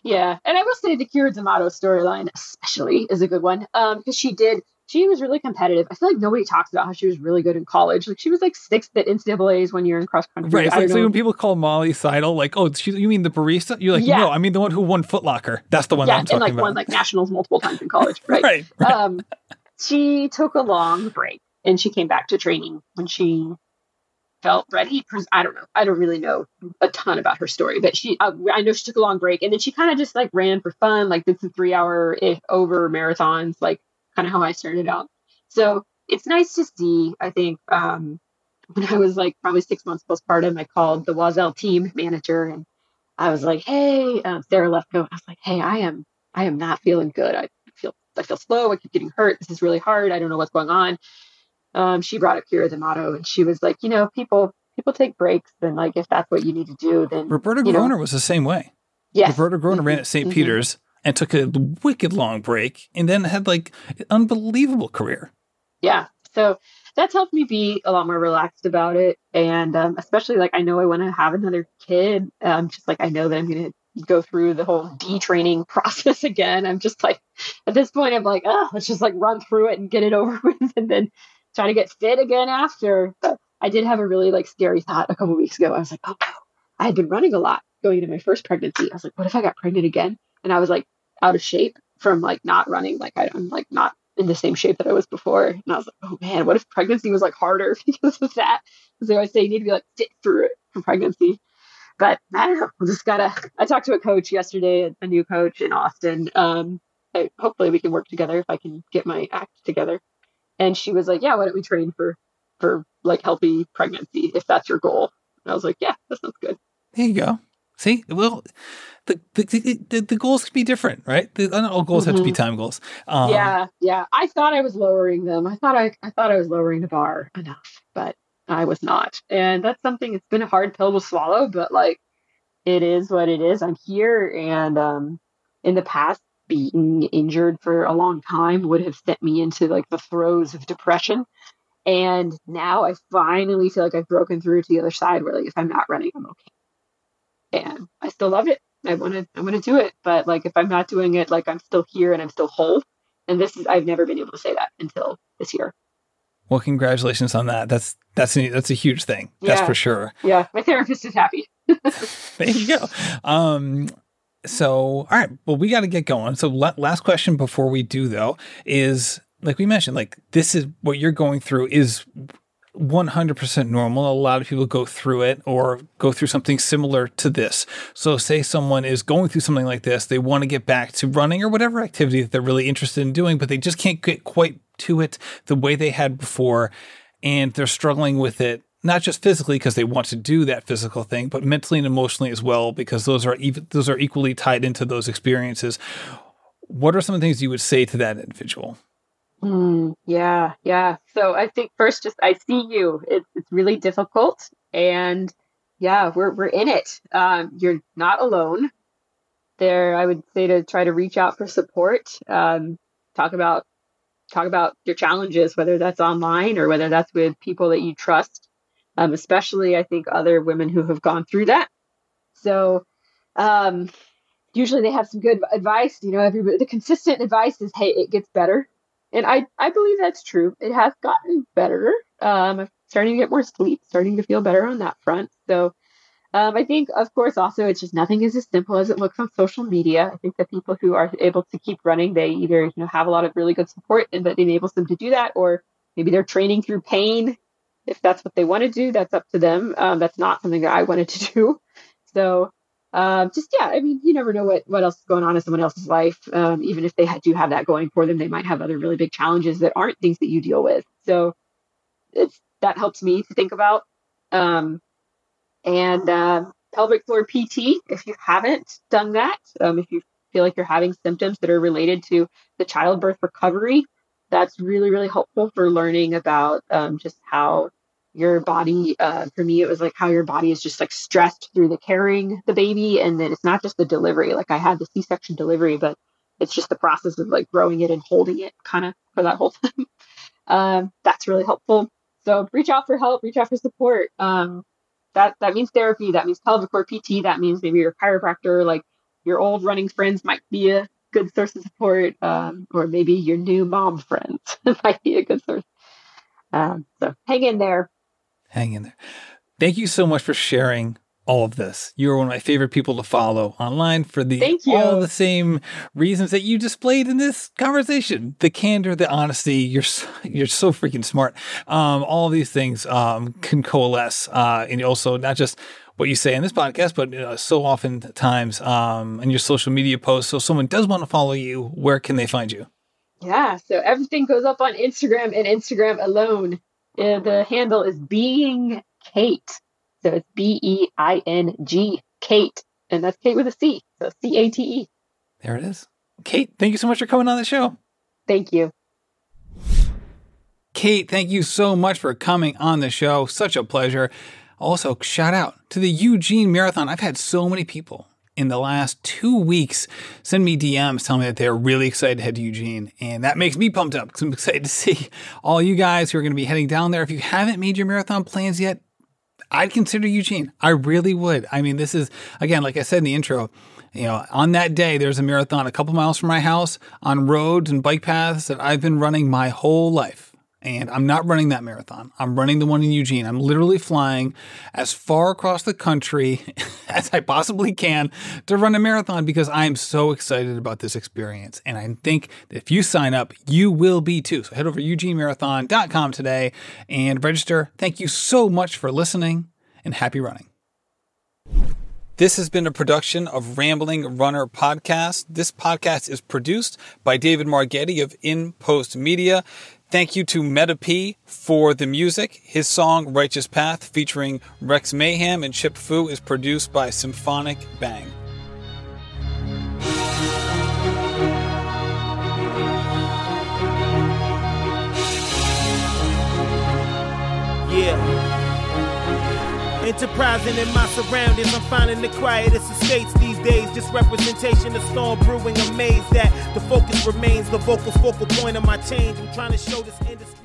Yeah. And I will say the Keira D'Amato storyline especially is a good one. Um, cause she did, she was really competitive. I feel like nobody talks about how she was really good in college. Like she was like sixth at N C double A's one year in cross country. Right. It's like, so when people call Molly Seidel, like, oh, she, you mean the barista? You're like, yeah. No, I mean the one who won Foot Locker. That's the one yeah, that I'm talking about. Yeah, and like about. Won like nationals multiple times in college. Right. right, right. Um, she took a long break and she came back to training when she felt ready. I don't know. I don't really know a ton about her story, but she, uh, I know she took a long break and then she kind of just like ran for fun. Like did some three hour over marathons, like kind of how I started out. So it's nice to see, I think, um, when I was like probably six months postpartum, I called the Wazell team manager and I was like, Hey, um, Sarah Leftco. I was like, Hey, I am, I am not feeling good. I feel, I feel slow. I keep getting hurt. This is really hard. I don't know what's going on. Um, she brought up Keira D'Amato and she was like, you know, people, people take breaks. And like, if that's what you need to do, then Roberta Groner know. was the same way. Yeah. Roberta Groner mm-hmm. ran at Saint Mm-hmm. Peter's and took a wicked long break and then had like an unbelievable career. Yeah. So that's helped me be a lot more relaxed about it. And, um, especially like, I know I want to have another kid. Um, just like, I know that I'm going to go through the whole detraining process again. I'm just like, at this point, I'm like, oh, let's just like run through it and get it over with. And then, trying to get fit again after. But I did have a really like scary thought a couple of weeks ago. I was like, oh, I had been running a lot going into my first pregnancy. I was like, what if I got pregnant again? And I was like out of shape from like not running. Like I, I'm like not in the same shape that I was before. And I was like, oh man, what if pregnancy was like harder because of that? Because they always say you need to be like fit through it for pregnancy. But I don't know. I just gotta, I talked to a coach yesterday, a new coach in Austin. Um, I, hopefully we can work together if I can get my act together. And she was like, yeah, why don't we train for, for like healthy pregnancy if that's your goal? And I was like, yeah, that sounds good. There you go. See, well, the the the, the goals can be different, right? The, not all goals mm-hmm. have to be time goals. Um, yeah, yeah. I thought I was lowering them. I thought I I thought I was lowering the bar enough, but I was not. And that's something. It's been a hard pill to swallow, but like, it is what it is. I'm here, and um, in the past. Beaten, injured for a long time would have sent me into like the throes of depression. And now I finally feel like I've broken through to the other side where like if I'm not running, I'm okay. And I still love it. I want to, I want to do it. But like, if I'm not doing it, like I'm still here and I'm still whole. And this is, I've never been able to say that until this year. Well, congratulations on that. That's that's a, that's a huge thing. Yeah. That's for sure. Yeah, my therapist is happy. There you go. Um, so, all right. Well, we got to get going. So, la- last question before we do though is, like we mentioned, like this is what you're going through is one hundred percent normal. A lot of people go through it or go through something similar to this. So say someone is going through something like this, they want to get back to running or whatever activity that they're really interested in doing, but they just can't get quite to it the way they had before. And they're struggling with it, not just physically because they want to do that physical thing, but mentally and emotionally as well, because those are even, those are equally tied into those experiences. What are some of the things you would say to that individual? Mm, yeah. Yeah. So I think first, just, I see you, it's, it's really difficult and yeah, we're, we're in it. Um, you're not alone there. I would say to try to reach out for support, um, talk about, talk about your challenges, whether that's online or whether that's with people that you trust. Um, especially I think other women who have gone through that. So, um, usually they have some good advice, you know, everybody, the consistent advice is, hey, it gets better. And I, I believe that's true. It has gotten better. Um, I'm starting to get more sleep, starting to feel better on that front. So um, I think, of course, also, it's just nothing is as simple as it looks on social media. I think the people who are able to keep running, they either, you know, have a lot of really good support and that enables them to do that, or maybe they're training through pain. If that's what they want to do, that's up to them. Um, that's not something that I wanted to do. So Um, just, yeah, I mean, you never know what, what else is going on in someone else's life. Um, even if they ha- do have that going for them, they might have other really big challenges that aren't things that you deal with. So it's, that helps me to think about. Um, and uh, pelvic floor P T, if you haven't done that, um, if you feel like you're having symptoms that are related to the childbirth recovery, that's really, really helpful for learning about um, just how your body, uh, for me, it was like how your body is just like stressed through the carrying the baby. And then it's not just the delivery. Like I had the C-section delivery, but it's just the process of like growing it and holding it kind of for that whole time. um, that's really helpful. So reach out for help, reach out for support. Um, that, that means therapy. That means pelvic floor P T. That means maybe your chiropractor, like your old running friends might be a good source of support. Um, or maybe your new mom friends might be a good source. Um, so hang in there. Hang in there. Thank you so much for sharing all of this. You are one of my favorite people to follow online for the all the same reasons that you displayed in this conversation. The candor, the honesty. You're so, you're so freaking smart. Um, all of these things um, can coalesce. Uh, and also not just what you say in this podcast, but uh, so often times um, in your social media posts. So if someone does want to follow you, where can they find you? Yeah. So everything goes up on Instagram and Instagram alone. Uh, the handle is being Kate. So it's B E I N G, Kate. And that's Kate with a C. So C A T E. There it is. Kate, thank you so much for coming on the show. Thank you. Kate, thank you so much for coming on the show. Such a pleasure. Also, shout out to the Eugene Marathon. I've had so many people in the last two weeks send me D Ms telling me that they're really excited to head to Eugene. And that makes me pumped up because I'm excited to see all you guys who are going to be heading down there. If you haven't made your marathon plans yet, I'd consider Eugene. I really would. I mean, this is, again, like I said in the intro, you know, on that day, there's a marathon a couple miles from my house on roads and bike paths that I've been running my whole life. And I'm not running that marathon. I'm running the one in Eugene. I'm literally flying as far across the country as I possibly can to run a marathon because I am so excited about this experience. And I think that if you sign up, you will be too. So head over to eugene marathon dot com today and register. Thank you so much for listening and happy running. This has been a production of Rambling Runner Podcast. This podcast is produced by David Margetti of In Post Media. Thank you to Meta P for the music. His song, Righteous Path, featuring Rex Mayhem and Chip Fu, is produced by Symphonic Bang. Yeah. Enterprising in my surroundings, I'm finding the quietest estates these days. Just representation of storm brewing, amazed that the focus remains the vocal focal point of my change. I'm trying to show this industry.